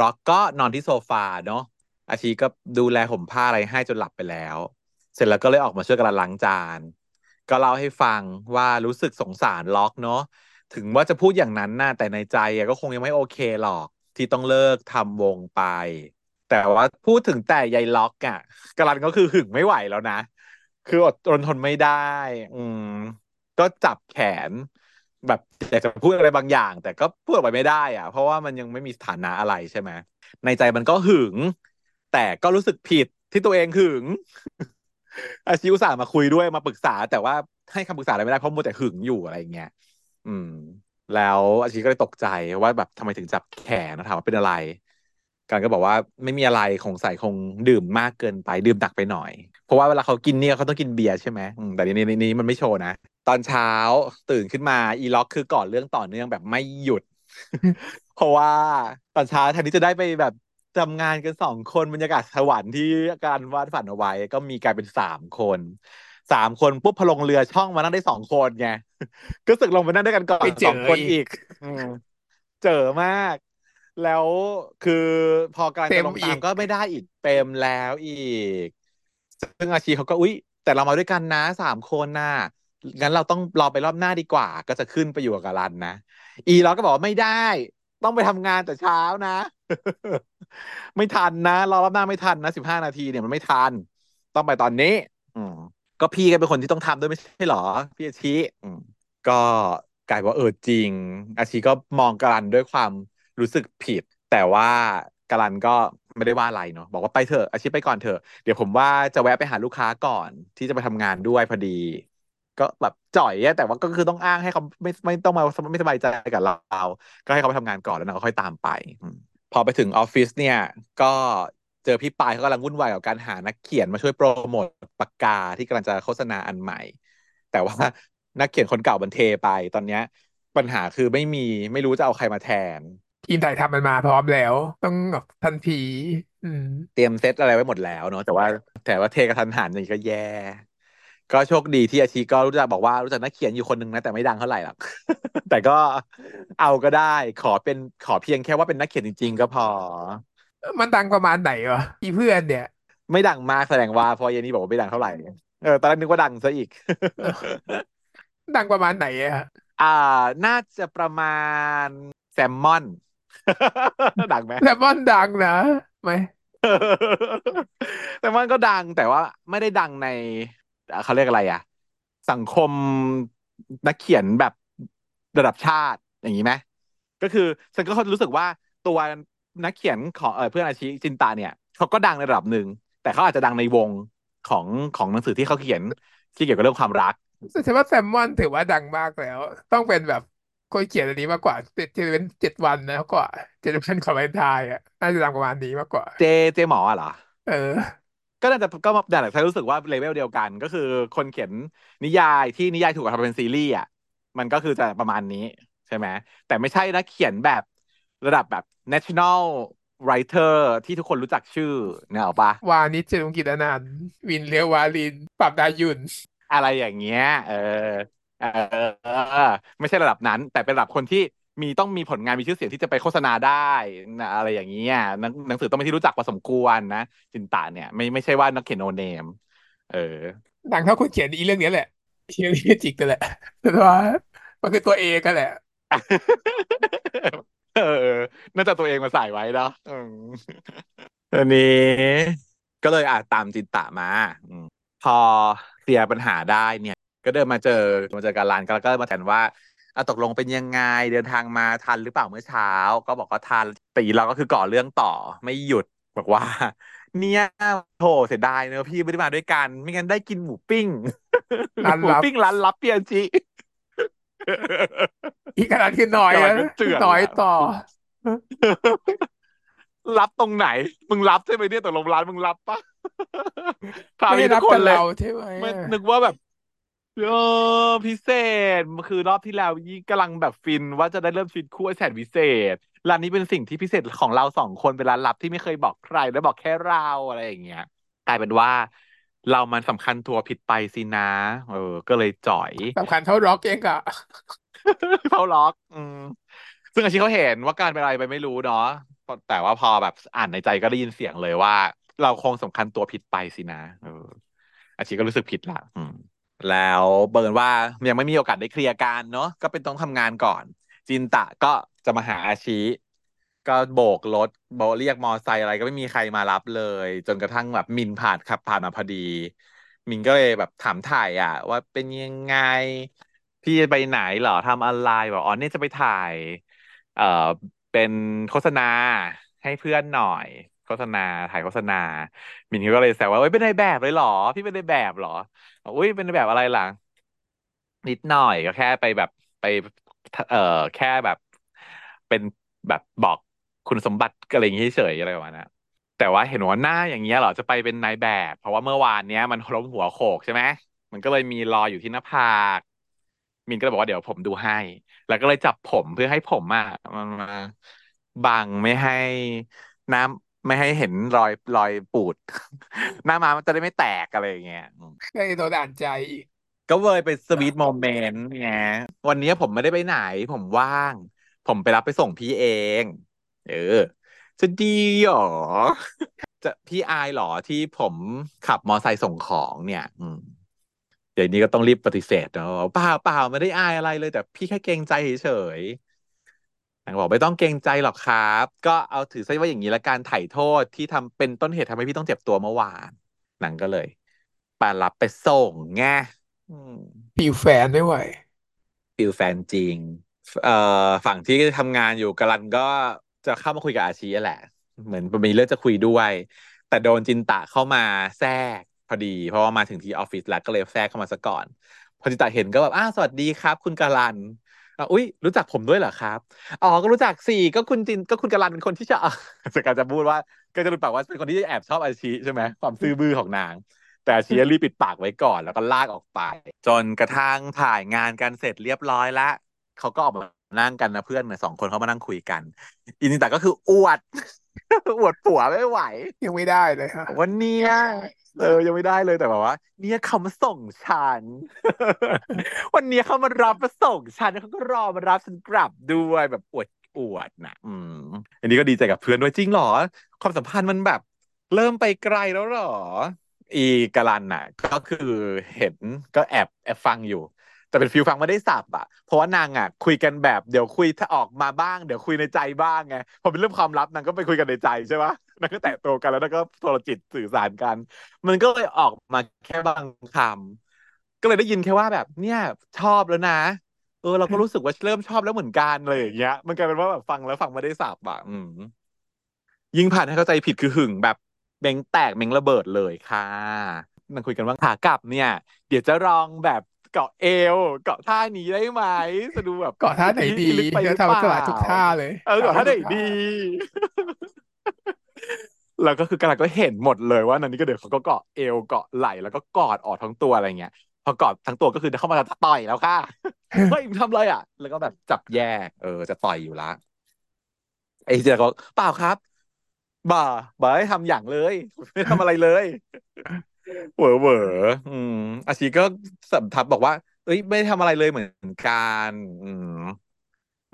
ร็อกก็นอนที่โซฟาเนาะอาชีก็ดูแลห่มผ้าอะไรให้จนหลับไปแล้วเสร็จแล้วก็เลยออกมาช่วยกันล้างจานก็เล่าให้ฟังว่ารู้สึกสงสารล็อกเนาะถึงว่าจะพูดอย่างนั้นน่ะแต่ในใจก็คงยังไม่โอเคหรอกที่ต้องเลิกทำวงไปแต่ว่าพูดถึงแต่ยายล็อกอ่ะกรันก็คือหึงไม่ไหวแล้วนะคืออดทนไม่ได้อืมก็จับแขนแบบอยากจะพูดอะไรบางอย่างแต่ก็พูดออกไปไม่ได้อ่ะเพราะว่ามันยังไม่มีสถานะอะไรใช่ไหมในใจมันก็หึงแต่ก็รู้สึกผิดที่ตัวเองหึงอาชีอุตส่าห์มาคุยด้วยมาปรึกษาแต่ว่าให้คำปรึกษาอะไรไม่ได้เพราะมัวแต่หึงอยู่อะไรอย่างเงี้ยอืมแล้วอาชีก็เลยตกใจว่าแบบทำไมถึงจับแขนถามว่าเป็นอะไร กันก็บอกว่าไม่มีอะไรของใส่คงดื่มมากเกินไปดื่มหนักไปหน่อยเพราะว่าเวลาเขากินเนี่ยเขาต้องกินเบียร์ใช่ไหมแต่ในในนี้มันไม่โชว์นะตอนเช้าตื่นขึ้นมาอีล็อกคือก่อนเรื่องต่อเนื่องแบบไม่หยุด เพราะว่าตอนเช้าแทนที่จะได้ไปแบบทำงานกันสองคนบรรยากาศสวรรค์ที่การวาดฝันเอาไว้ก็มีกลายเป็นสามคนสามคนปุ๊บพลงเรือช่องมานั่งได้สองคนไงก็สึกลงมานั่งด้วยกันก่อนสองคนอีกเจอมากแล้วคือพอกลายเป็นลงตามก็ไม่ได้อีกเปรมแล้วอีกซึ่งอาชีเขาก็อุ๊ยแต่เรามาด้วยกันนะสามคนน่ะงั้นเราต้องรอไปรอบหน้าดีกว่าก็จะขึ้นไปอยู่กับรันนะอีเราก็บอกว่าไม่ได้ต้องไปทำงานแต่เช้านะไม่ทันนะรอรอบหน้าไม่ทันนะสิบห้านาทีเนี่ยมันไม่ทันต้องไปตอนนี้อืมก็พี่ก็เป็นคนที่ต้องทำด้วยไม่ใช่หรอพี่อาชีอืมก็กลายว่าเออจริงอาชีก็มองกรันด้วยความรู้สึกผิดแต่ว่ากรันก็ไม่ได้ว่าอะไรเนาะบอกว่าไปเถอะอาชีไปก่อนเถอะเดี๋ยวผมว่าจะแวะไปหาลูกค้าก่อนที่จะไปทำงานด้วยพอดีก็แบบจ่อยแต่ว่าก็คือต้องอ้างให้เขาไม่ไม่ต้องมาไม่สบายใจกับเราก็ให้เขาไปทำงานก่อนแล้วเราค่อยตามไปพอไปถึงออฟฟิศเนี่ยก็เจอพี่ปายเขากำลังวุ่นวายกับการหานักเขียนมาช่วยโปรโมทปากกาที่กำลังจะโฆษณาอันใหม่แต่ว่านักเขียนคนเก่ามันเทไปตอนนี้ปัญหาคือไม่มีไม่รู้จะเอาใครมาแทนทีมถ่ายทำมันมาพร้อมแล้วต้องแบบทันทีเตรียมเซตอะไรไว้หมดแล้วเนาะแต่ว่าแต่ว่าเทกระทันหันอย่างนี้ก็แย่ก็โชคดีที่อาชีก็รู้จักบอกว่ารู้จักนักเขียนอยู่คนหนึ่งนะแต่ไม่ดังเท่าไหร่หรอก แต่ก็เอาก็ได้ขอเป็นขอเพียงแค่ว่าเป็นนักเขียนจริงๆก็พอมันดังประมาณไหนวะอีเพื่อนเนี่ยไม่ดังมากแสดงว่าพอเย็นนี้บอกว่าไม่ดังเท่าไหร่เออตอนแรกนึกว่าดังซะอีก ดังประมาณไหนอะอ่าน่าจะประมาณแซลมอน ดังไหมแซลมอนดังนะไหม แซลมอนก็ดังแต่ว่าไม่ได้ดังในเขาเรียกอะไรอ่ะสังคมนักเขียนแบบระดับชาติอย่างนี้ไหมก็คือฉันก็รู้สึกว่าตัวนักเขียนของเออเพื่อนอาชีจินตาเนี่ยเขาก็ดังในระดับหนึ่งแต่เขาอาจจะดังในวงของของหนังสือที่เขาเขียนที่เกี่ยวกับเรื่องความรักฉันว่าแซมมอนถือว่าดังมากแล้วต้องเป็นแบบคนเขียนอันนี้มากกว่าเจ็ดเป็นเจ็ดวันนะกว่าเจ็ดวันของวาเลนไทน์อ่ะน่าจะดังประมาณนี้มากกว่าเจเจหมอเหรอเออก็น่าจะก็มาแต่ฉันรู้สึกว่าเลเวลเดียวกันก็คือคนเขียนนิยายที่นิยายถูกทำเป็นซีรีส์อ่ะมันก็คือจะประมาณนี้ใช่ไหมแต่ไม่ใช่นักเขียนแบบระดับแบบ national writer ที่ทุกคนรู้จักชื่อเนี่ยหรอปะวานิช เจตุกิจอนันต์วินเลียววาลินปรับดายุนอะไรอย่างเงี้ยเออเออไม่ใช่ระดับนั้นแต่เป็นระดับคนที่มีต้องมีผลงานมีชื่อเสียงที่จะไปโฆษณาได้นะอะไรอย่างนี้หนังสือต้องเป็นที่รู้จักพอสมควรนะจินตาเนี่ยไม่ไม่ใช่ว่านักเขียนโนเนมเออดังเท่าคนเขียนอีเรื่องนี้แหละเรื่องนี้จิกกันแหละแต่ว่ามันคือตัวเองกันแหละเออน่าจะตัวเองมาใส่ไว้เนาะอันนี้ก็เลยอาจตามจินตามาพอเคลียร์ปัญหาได้เนี่ยก็เดินมาเจอมาเจอการันก็ก็มาแทนว่าอ่ะตกลงเป็นยังไงเดินทางมาทันหรือเปล่าเมื่อเช้าก็บอกว่าทันตีเราก็คือก่อเรื่องต่อไม่หยุดบอกว่าเนี่ยโธ่เสียดายเนอะพี่ไม่ได้มาด้วยกันไม่งั้นได้กินหมูปิ้งหมูปิ้งร้านลับเปียจิอีกขนาดคือน้อยน้อยต่อรับตรงไหนมึงรับใช่ไหมเนี่ยตกลงร้านมึงรับปะไม่รับกันเราใช่ไหมนึกว่าแบบเออพิเศษคือรอบที่แล้วยี่กำลังแบบฟินว่าจะได้เริ่มชีวิตคู่แสนพิเศษร้านนี้เป็นสิ่งที่พิเศษของเราสองคนเป็นร้านลับที่ไม่เคยบอกใครแล้วบอกแค่เราอะไรอย่างเงี้ยกลายเป็นว่าเรามันสำคัญตัวผิดไปสินะเออก็เลยจ่อยสำคัญเท่าล็อกเองอะ เท่าล็อกอืมซึ่งอาชีเขาเห็นว่าการเป็นอะไรไปไม่รู้เนาะแต่ว่าพอแบบอ่านในใจก็ได้ยินเสียงเลยว่าเราคงสำคัญตัวผิดไปสินะเอออาชีก็รู้สึกผิดละอืมแล้วเบิร์นว่ายังไม่มีโอกาสได้เคลียร์กันเนาะก็เป็นต้องทำงานก่อนจินตะก็จะมาหาอาชีก็โบกรถโบกเรียกมอไซค์อะไรก็ไม่มีใครมารับเลยจนกระทั่งแบบมินผ่านขับผ่านมาพอดีมินก็เลยแบบถามถ่ายอ่ะว่าเป็นยังไงพี่ไปไหนเหรอทำอะไรบอกอ๋อเนี่ยจะไปถ่ายเอ่อเป็นโฆษณาให้เพื่อนหน่อยโฆษณาถ่ายโฆษณามินก็เลยแซวว่าเอ้ยเป็นในแบบเลยเหรอพี่เป็นในแบบเหรออุ้ยเป็นในแบบอะไรล่ะนิดหน่อยก็แค่ไปแบบไปเอ่อแค่แบบเป็นแบบบอก คุณสมบัติอะไรอย่างนี้เฉยอะไรประมาณนั้นแต่ว่าเห็นว่าหน้าอย่างเงี้ยเหรอจะไปเป็นนายแบบเพราะว่าเมื่อวานเนี้ยมันล้มหัวโขกใช่ไหมมันก็เลยมีรอยอยู่ที่หน้าผากมินก็เลยบอกว่าเดี๋ยวผมดูให้แล้วก็เลยจับผมเพื่อให้ผมอ่ะมันมาบังไม่ให้น้ำไม่ให้เห็นรอยรอยปูด หน้ามามันจะได้ไม่แตกอะไรอย่างเงี้ยก็เลยโดนอ่านใจอีกก็เลยไปสวีทโมเมนต์ไงวันนี้ผมไม่ได้ไปไหนผมว่างผมไปรับไปส่งพี่เองเออจะดีหรอจะพี่อายหรอที่ผมขับมอไซค์ส่งของเนี่ยอืมเดี๋ยวนี้ก็ต้องรีบปฏิเสธนะเปล่าเปล่าไม่ได้อายอะไรเลยแต่พี่แค่เกรงใจเฉยนางบอกไม่ต้องเกรงใจหรอกครับก็เอาถือซะว่าอย่างนี้ละการไถ่โทษที่ทำเป็นต้นเหตุทำให้พี่ต้องเจ็บตัวเมื่อวานนางก็เลยไปรับไปส่งไงปิวแฟนไม่ไหวปิวแฟนจริงเอ่อฝั่งที่ทำงานอยู่กรันก็จะเข้ามาคุยกับอาชีแหละเหมือนมีเรื่องจะคุยด้วยแต่โดนจินตะเข้ามาแทรกพอดีเพราะว่ามาถึงที่ออฟฟิศแล้วก็เลยแทรกเข้ามาซะก่อนพอจินตะเห็นก็แบบอ้าวสวัสดีครับคุณกรันอ๋ออุ๊ยรู้จักผมด้วยเหรอครับอ๋อก็รู้จักสิก็คุณจินก็คุณกรันเป็นคนที่จะจะการจะพูดว่าก็จะรู้ปากว่าเป็นคนที่แอบชอบอาชีใช่ไหมความซื่อบื้อของนางแต่อาชีรีบปิดปากไว้ก่อนแล้วก็ลากออกไปจนกระทั่งถ่ายงานกันเสร็จเรียบร้อยแล้วเขาก็ออกมานั่งกันนะเพื่อนเนี่ยสองคนเขามานั่งคุยกันอินจินตะก็คืออวด อวดผัวไม่ไหวยังไม่ได้เลยฮะวันนี้เออยังไม่ได้เลยแต่แบบว่าเนี่ยเขามาส่งฉัน วันนี้เขามารับมาส่งฉันเขาก็รอมารับฉันกลับด้วยแบบอวดอวดนะอืมอันนี้ก็ดีใจกับเพื่อนด้วยจริงหรอความสัมพันธ์มันแบบเริ่มไปไกลแล้วหรออีกรันน่ะก็คือเห็นก็แอบแอบฟังอยู่แต่เป็นฟิวฟังไม่ได้สับอ่ะเพราะว่านางอ่ะคุยกันแบบเดี๋ยวคุยถ้าออกมาบ้างเดี๋ยวคุยในใจบ้างไงพอเป็นเรื่องความลับนางก็ไปคุยกันในใจใช่ไหมนางก็แตะตัวกันแล้วนางก็โทรจิตสื่อสารกันมันก็เลยออกมาแค่บางคำก็เลยได้ยินแค่ว่าแบบเนี่ยชอบแล้วนะเออเราก็รู้สึกว่าเริ่มชอบแล้วเหมือนกันเลยอย่างเงี้ยมันกลายเป็นว่าแบบฟังแล้วฟังไม่ได้สับอ่ะอืมยิ่งผ่านให้เข้าใจผิดคือหึงแบบเม้งแตกเม้งระเบิดเลยค่ะนางคุยกันว่าขากลับเนี่ยเดี๋ยวจะลองแบบเกาะเอวเกาะท่านี้ได้ไหมจะดูแบบเกาะท่าไหนดีจะทำสลัดทุกท่าเลยเออเกาะท่าไหนดีแล้วก็คือกระก็เห็นหมดเลยว่านันนี่ก็เดี๋ยวเขาก็เกาะเอวเกาะไหล่แล้วก็กอดออกทั้งตัวอะไรเงี้ยพอกอดทั้งตัวก็คือเข้ามาต่อยแล้วค่ะเฮ้ยทำอะไรอ่ะแล้วก็แบบจับแยกเออจะต่อยอยู่ละไอ้เจ้าก็เปล่าครับบ่าบ่าให้ทำอย่างเลยไม่ทำอะไรเลยเวอร์เวอร์อืมอาชีก็สัมทับบอกว่าเอ้ยไม่ทำอะไรเลยเหมือนกันอืม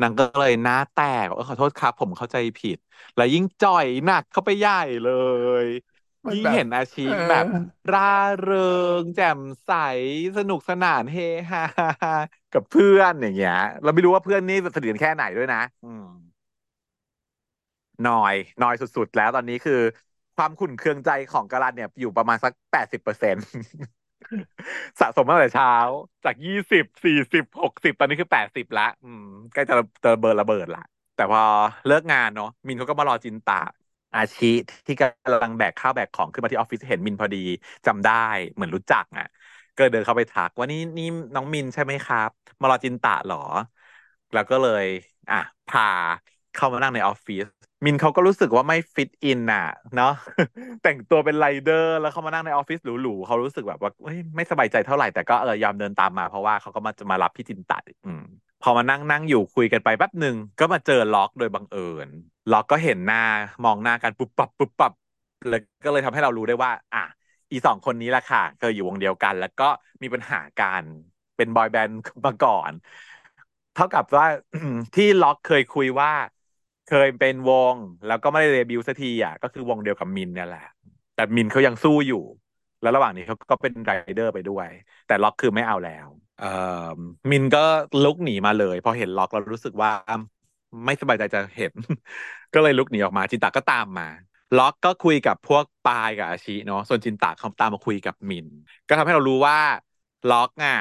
นางก็เลยหน้าแตกขอโทษครับผมเข้าใจผิดแล้วยิ่งจ่อยหนักเข้าไปใหญ่เลยยิ่งเห็นอาชีแบบร่าเริงแจ่มใสสนุกสนานเฮฮากับเพื่อนอย่างเงี้ยเราไม่รู้ว่าเพื่อนนี่สนิทกันแค่ไหนด้วยนะอืมหน่อยหน่อยสุดๆแล้วตอนนี้คือความขุ่นเคืองใจของกรันเนี่ยอยู่ประมาณสัก แปดสิบเปอร์เซ็นต์ สะสมมาตั้งแต่เช้าจากยี่สิบ สี่สิบ หกสิบตอนนี้คือแปดสิบละอืมใกล้จะจะเบิร์ระเบิดละแต่พอเลิกงานเนาะมินเขาก็มารอจินตะอาชีที่กำลังแบกข้าวแบกของขึ้นมาที่ออฟฟิศเห็นมินพอดีจำได้เหมือนรู้จักอ่ะก็เดินเข้าไปทักว่านี่นี่น้องมินใช่ไหมครับมารอจินตะหรอแล้วก็เลยอ่ะพาเข้ามานั่งในออฟฟิศมินเขาก็รู้สึกว่าไม่ฟิตอินน่ะเนาะแต่งตัวเป็นไรเดอร์แล้วเขามานั่งในออฟฟิศหรูๆเขารู้สึกแบบว่าไม่สบายใจเท่าไหร่แต่ก็เออยอมเดินตามมาเพราะว่าเขาก็มาจะมารับพี่จินตัดอืมพอมานั่งนั่งอยู่คุยกันไปแป๊บหนึ่งก็มาเจอล็อกโดยบังเอิญล็อกก็เห็นหน้ามองหน้ากันปุ๊บปับปุ๊บปับเลยก็เลยทำให้เรารู้ได้ว่าอ่ะอีสองคนนี้แหละค่ะเคยอยู่วงเดียวกันแล้วก็มีปัญหากันเป็นบอยแบนด์มาก่อนเท่ากับว่า ที่ล็อกเคยคุยว่าเคยเป็นวงแล้วก็ไม่ได้เดบิวต์สักทีอ่ะก็คือวงเดียวกับมินเนี่ยแหละแต่มินเขายังสู้อยู่แล้วระหว่างนี้เขาก็เป็นไรเดอร์ไปด้วยแต่ล็อกคือไม่เอาแล้วเอ่อมินก็ลุกหนีมาเลยพอเห็นล็อกแล้วรู้สึกว่าไม่สบายใจจะเห็น ก็เลยลุกหนีออกมาจินตะก็ตามมาล็อกก็คุยกับพวกปายกับอาชิเนาะส่วนจินตะเขาตามมาคุยกับมินก็ทำให้เรารู้ว่าล็อกอ่ะ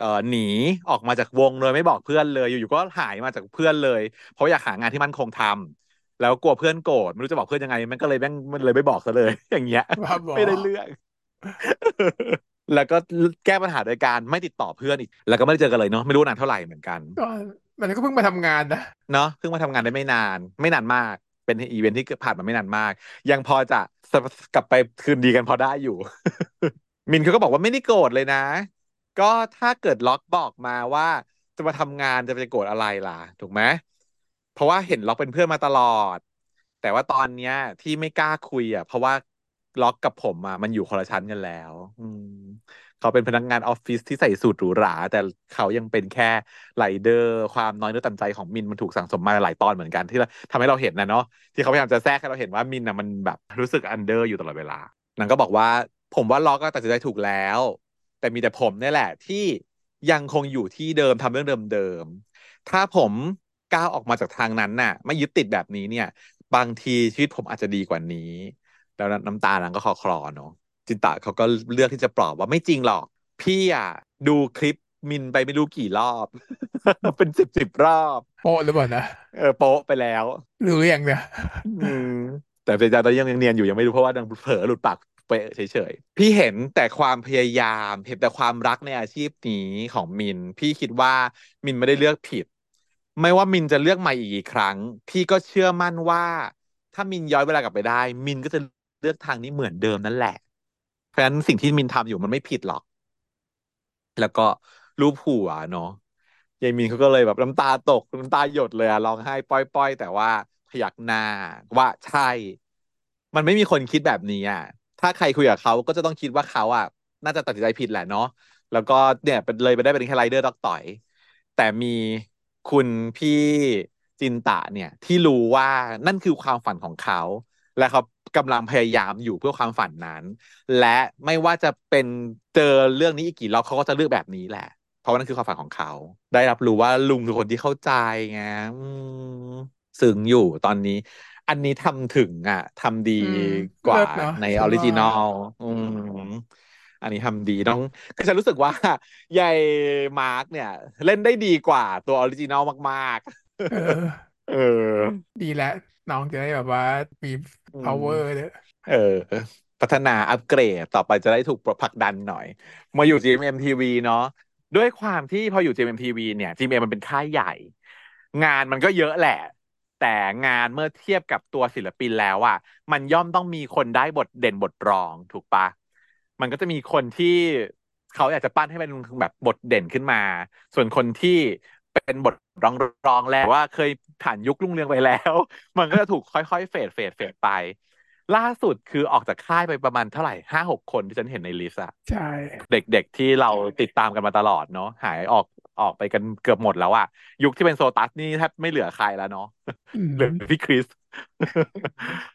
เอ่อหนีออกมาจากวงเลยไม่บอกเพื่อนเลยอยู่ๆก็หายมาจากเพื่อนเลยเพราะอยากหางานที่มั่นคงทำแล้วกลัวเพื่อนโกรธไม่รู้จะบอกเพื่อนยังไงมันก็เลยแม่งมันเลยไม่บอกซะเลยอย่างเงี้ยไม่ได้เรื่อง แล้วก็แก้ปัญหาโดยการไม่ติดต่อเพื่อนอีกแล้วก็ไม่ได้เจอกันเลยเนาะไม่รู้นานเท่าไหร่เหมือนกันมันก็เพิ่งมาทำงานนะเนาะเพิ่งมาทำงานได้ไม่นานไม่นานมาก เป็นอีเวนท์ที่ผ่านมาไม่นานมากยังพอจะกลับไปคืนดีกันพอได้อยู่ มินเขาก็บอกว่าไม่ได้โกรธเลยนะก็ถ้าเกิดล็อกบอกมาว่าจะมาทำงานจะไปโกรธอะไรล่ะถูกไหมเพราะว่าเห็นล็อกเป็นเพื่อนมาตลอดแต่ว่าตอนเนี้ยที่ไม่กล้าคุยอ่ะเพราะว่าล็อกกับผมอ่ะมันอยู่คนละชั้นกันแล้วอืมเขาเป็นพนักงานออฟฟิศที่ใส่สูทหรูหราแต่เขายังเป็นแค่ไลเดอร์ความน้อยเนื้อต่ำใจของมินมันถูกสั่งสมมาหลายตอนเหมือนกันที่ทำให้เราเห็นนะเนาะที่เขาพยายามจะแทรกให้เราเห็นว่ามินน่ะมันแบบรู้สึกอันเดอร์อยู่ตลอดเวลานางก็บอกว่าผมว่าล็อกก็ตัดสินใจถูกแล้วแต่มีแต่ผมนี่แหละที่ยังคงอยู่ที่เดิมทำเรื่องเดิมๆถ้าผมก้าวออกมาจากทางนั้นน่ะไม่ยึดติดแบบนี้เนี่ยบางทีชีวิตผมอาจจะดีกว่านี้แล้วน้ำตานางก็คลอคลอเนาะจินตาเขาก็เลือกที่จะปลอบว่าไม่จริงหรอกพี่อ่ะดูคลิปมินไปไม่รู้กี่รอบ เป็นสิบสิบรอบโป๊ะหรือเปล่านะเออโป๊ะไปแล้วหรือยังเนี่ยแต่ใจใจตอนยังเนียนอยู่ยังไม่รู้เพราะว่านางเผลอหลุดปากไปเฉยๆพี่เห็นแต่ความพยายามเห็นแต่ความรักในอาชีพนี้ของมินพี่คิดว่ามินไม่ได้เลือกผิดไม่ว่ามินจะเลือกใหม่อีกกี่ครั้งพี่ก็เชื่อมั่นว่าถ้ามินย้อนเวลากลับไปได้มินก็จะเลือกทางนี้เหมือนเดิมนั่นแหละเพราะฉะนั้นสิ่งที่มินทำอยู่มันไม่ผิดหรอกแล้วก็รูปหัวเนาะยายมินเขาก็เลยแบบน้ำตาตกน้ำตาหยดเลยอะร้องไห้ป้อยๆแต่ว่าพยักหน้าว่าใช่มันไม่มีคนคิดแบบนี้อะถ้าใครคุยกับเขาก็จะต้องคิดว่าเขาอะน่าจะตัดสินใจผิดแหละเนาะแล้วก็เนี่ยเป็นเลยไปได้เป็นแค่ไรเดอร์ด็อกต่อยแต่มีคุณพี่จินตะเนี่ยที่รู้ว่านั่นคือความฝันของเขาและเขากำลังพยายามอยู่เพื่อความฝันนั้นและไม่ว่าจะเป็นเจอเรื่องนี้อีกกี่รอบเขาก็จะเลือกแบบนี้แหละเพราะว่านั่นคือความฝันของเขาได้รับรู้ว่าลุงคือคนที่เข้าใจไงซึ้งอยู่ตอนนี้อันนี้ทำถึงอ่ะทำดีกว่าในออริจินอลอันนี้ทำดีน้องก็ฉันรู้สึกว่ายายมาร์กเนี่ยเล่นได้ดีกว่าตัวออริจินอลมากๆเออเออดีแล้วน้องจะได้แบบว่ามี power เนี่ยเออพัฒนาอัปเกรดต่อไปจะได้ถูกผลักดันหน่อยมาอยู่ จี เอ็ม เอ็ม ที วี เนาะด้วยความที่พออยู่ จี เอ็ม เอ็ม ที วี เนี่ย จี เอ็ม เอ็ม มันเป็นค่ายใหญ่งานมันก็เยอะแหละแต่งานเมื่อเทียบกับตัวศิลปินแล้วอ่ะมันย่อมต้องมีคนได้บทเด่นบทรองถูกปะมันก็จะมีคนที่เขาอยากจะปั้นให้เป็นแบบบทเด่นขึ้นมาส่วนคนที่เป็นบทรองรองแล้วว่าเคยผ่านยุครุ่งเรืองไปแล้วมันก็จะถูกค่อยๆเฟดเฟดเฟดไปล่าสุดคือออกจากค่ายไปประมาณเท่าไหร่ห้าหกคนที่ฉันเห็นในลิสต์อะใช่เด็กๆที่เราติดตามกันมาตลอดเนาะหายออกออกไปกันเกือบหมดแล้วอะยุคที่เป็นโซตัสนี่แทบไม่เหลือใครแล้วเนาะเหลือพี่คริส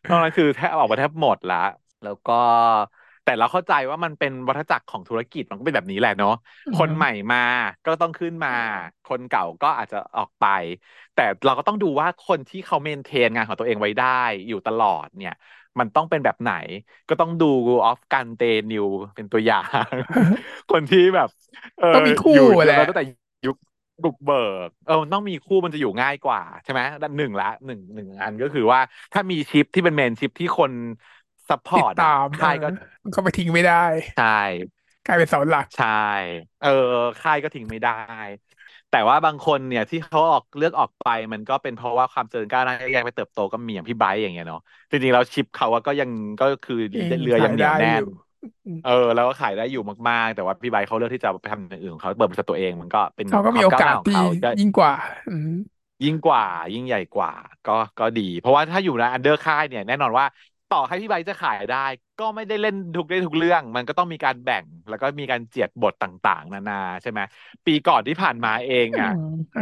ตอนนั้นคือแทบออกมาแทบหมดละแล้วก็แต่เราเข้าใจว่ามันเป็นวัฏจักรของธุรกิจมันก็เป็นแบบนี้แหละเนาะคนใหม่มาก็ต้องขึ้นมาคนเก่าก็อาจจะออกไปแต่เราก็ต้องดูว่าคนที่เขาเมนเทนงานของตัวเองไว้ได้อยู่ตลอดเนี่ยมันต้องเป็นแบบไหนก็ต้องดูออฟกันเตนิวเป็นตัวอย่าง คนที่แบบเอออยู่แล้วตั้งแต่ยุคบุกเบิกเออต้องมีคู่มันจะอยู่ง่ายกว่าใช่ไหมด้านหนึ่งละหนึ่งหนึ่งอันก็คือว่าถ้ามีชิปที่เป็นเมนชิปที่คนซัพพอร์ตตามค่ายก็ก็ไปทิ้งไม่ได้ใช่ค่ายเป็นเสาหลักใช่เออค่ายก็ทิ้งไม่ได้แต่ว่าบางคนเนี่ยที่เขาออกเลือกออกไปมันก็เป็นเพราะว่าความเจริญก้าวหน้าแยกไปเติบโตก็มีอย่างพี่ไบร์ทอย่างเงี้ยเนาะจริงๆแล้วชิปเขาก็ยังก็คือเรือยังเหนียวแน่นเออแล้วก็ขายได้อยู่มากๆแต่ว่าพี่ไบร์ทเขาเลือกที่จะไปทำอย่างอื่นของเขาเปิดบริษัทตัวเองมันก็เป็นเขาก็มีโอกาสที่ยิ่งกว่ายิ่งกว่ายิ่งใหญ่กว่าก็ก็ดีเพราะว่าถ้าอยู่ในอันเดอร์ค่ายเนี่ยแน่นอนว่าต่อให้พี่ใบจะขายได้ก็ไม่ได้เล่นทุกได้ทุกเรื่องมันก็ต้องมีการแบ่งแล้วก็มีการเจียดบทต่างๆนานาใช่ไหมปีก่อนที่ผ่านมาเองอ่ะ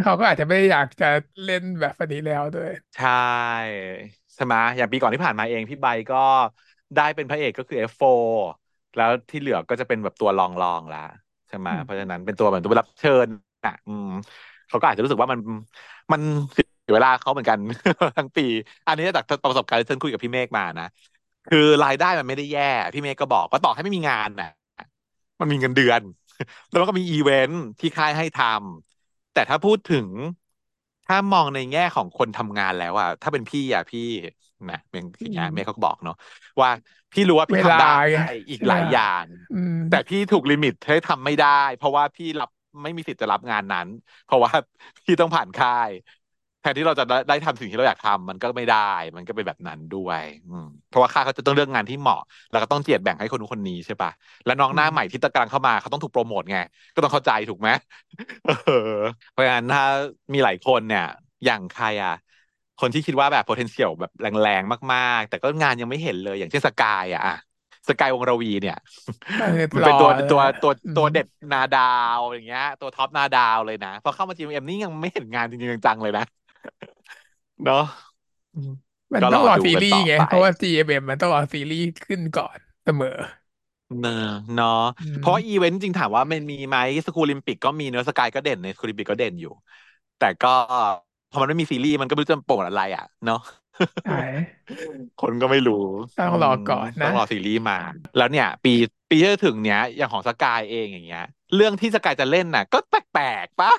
เขาก็อาจจะไม่อยากจะเล่นแบบนี้แล้วด้วยใช่ใช่ไหมอย่างปีก่อนที่ผ่านมาเองพี่ใบก็ได้เป็นพระเอกก็คือ เอฟ โฟร์ แล้วที่เหลือก็จะเป็นแบบตัวรองๆละใช่ไหมเพราะฉะนั้นเป็นตัวเหมือนตัวรับเชิญอ่ะเขาก็อาจจะรู้สึกว่ามันมันเวลาเขาเหมือนกันทั้งปีอันนี้จากประสบการณ์ที่ฉันคุยกับพี่เมฆมานะคือรายได้มันไม่ได้แย่พี่เมฆก็บอกว่าต่อให้ไม่มีงานนะมันมีเงินเดือนแล้วมันก็มีอีเวนท์ที่ค่ายให้ทำแต่ถ้าพูดถึงถ้ามองในแง่ของคนทำงานแล้วอะถ้าเป็นพี่อะพี่นะเมฆเมฆเขาบอกเนาะว่าพี่รู้ว่าพี่ทำได้อีกหลายอย่างแต่พี่ถูกลิมิตให้ทำไม่ได้เพราะว่าพี่รับไม่มีสิทธิ์จะรับงานนั้นเพราะว่าพี่ต้องผ่านค่าย นที่เราจะได้ทำสิ่งที่เราอยากทำมันก็ไม่ได้มันก็เป็นแบบนั้นด้วยอืมเพราะว่าค่าเขาจะต้องเลือกงานที่เหมาะแล้วก็ต้องเจียดแบ่งให้คนนู้นคนนี้ใช่ปะแล้วน้องหน้าใหม่ที่ตะกลางเข้ามาเขาต้องถูกโปรโมทไงก็ต้องเข้าใจถูกไหมเพราะฉะนั้นถ้ามีหลายคนเนี่ยอย่างใครอ่ะคนที่คิดว่าแบบ potential แบบแรงๆมากๆแต่ก็งานยังไม่เห็นเลยอย่างเช่นสกายอ่ะสกายวงรวีเนี่ยมันเป็นตัวตัวตัวตัวเด็ดนาดาวอย่างเงี้ยตัวท็อปนาดาวเลยนะพอเข้ามา จี เอ็ม เอ็ม นี่ยังไม่เห็นงานจริงๆจังๆเลยนะเนาะมันต้องรอซีรีส์ไงเพราะว่า จี เอ็ม เอ็ม มันต้องรอซีรีส์ขึ้นก่อนเสมอเนอะเนาะเพราะอีเวนต์จริงถามว่ามันมีไหมสกูลิมปิกก็มีเนอะสกายก็เด่นในสกูลิมปิกก็เด่นอยู่แต่ก็พอมันไม่มีซีรีส์มันก็ไม่รู้จะโปรดอะไรอ่ะเนาะคนก็ไม่รู้ต้องรอก่อนนะต้องรอซีรีส์มาแล้วเนี่ยปีปีที่ถึงเนี้ยอย่างของสกายเองอย่างเงี้ยเรื่องที่สกายจะเล่นน่ะก็แปลกๆปะ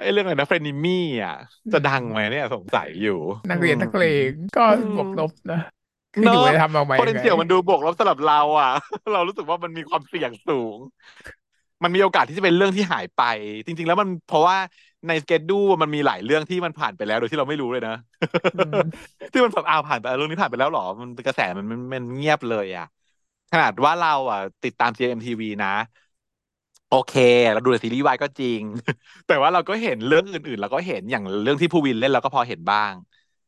ไอ้เรื่องอะไรนะเฟรนิมี่อ่ะจะดังไหมเนี่ยสงสัยอยู่นักเรียนนักเลงก็บวกลบนะคืออยู่จะทำเอาไหมเพราะเสี่ยวมันดูบวกลบสำหรับเราอ่ะเรารู้สึกว่ามันมีความเสี่ยงสูงมันมีโอกาสที่จะเป็นเรื่องที่หายไปจริงๆแล้วมันเพราะว่าในสเกจดูมันมีหลายเรื่องที่มันผ่านไปแล้วโดยที่เราไม่รู้เลยนะที่มันแบบอ้าวผ่านไปเรื่องนี้ผ่านไปแล้วหรอมันกระแสมันมันเงียบเลยอ่ะขนาดว่าเราอ่ะติดตาม จี เอ็ม ที วี นะโอเคเราดูซีรีส์วายก็จริงแต่ว่าเราก็เห็นเรื่องอื่นๆเราก็เห็นอย่างเรื่องที่ภูวินเล่นเราก็พอเห็นบ้าง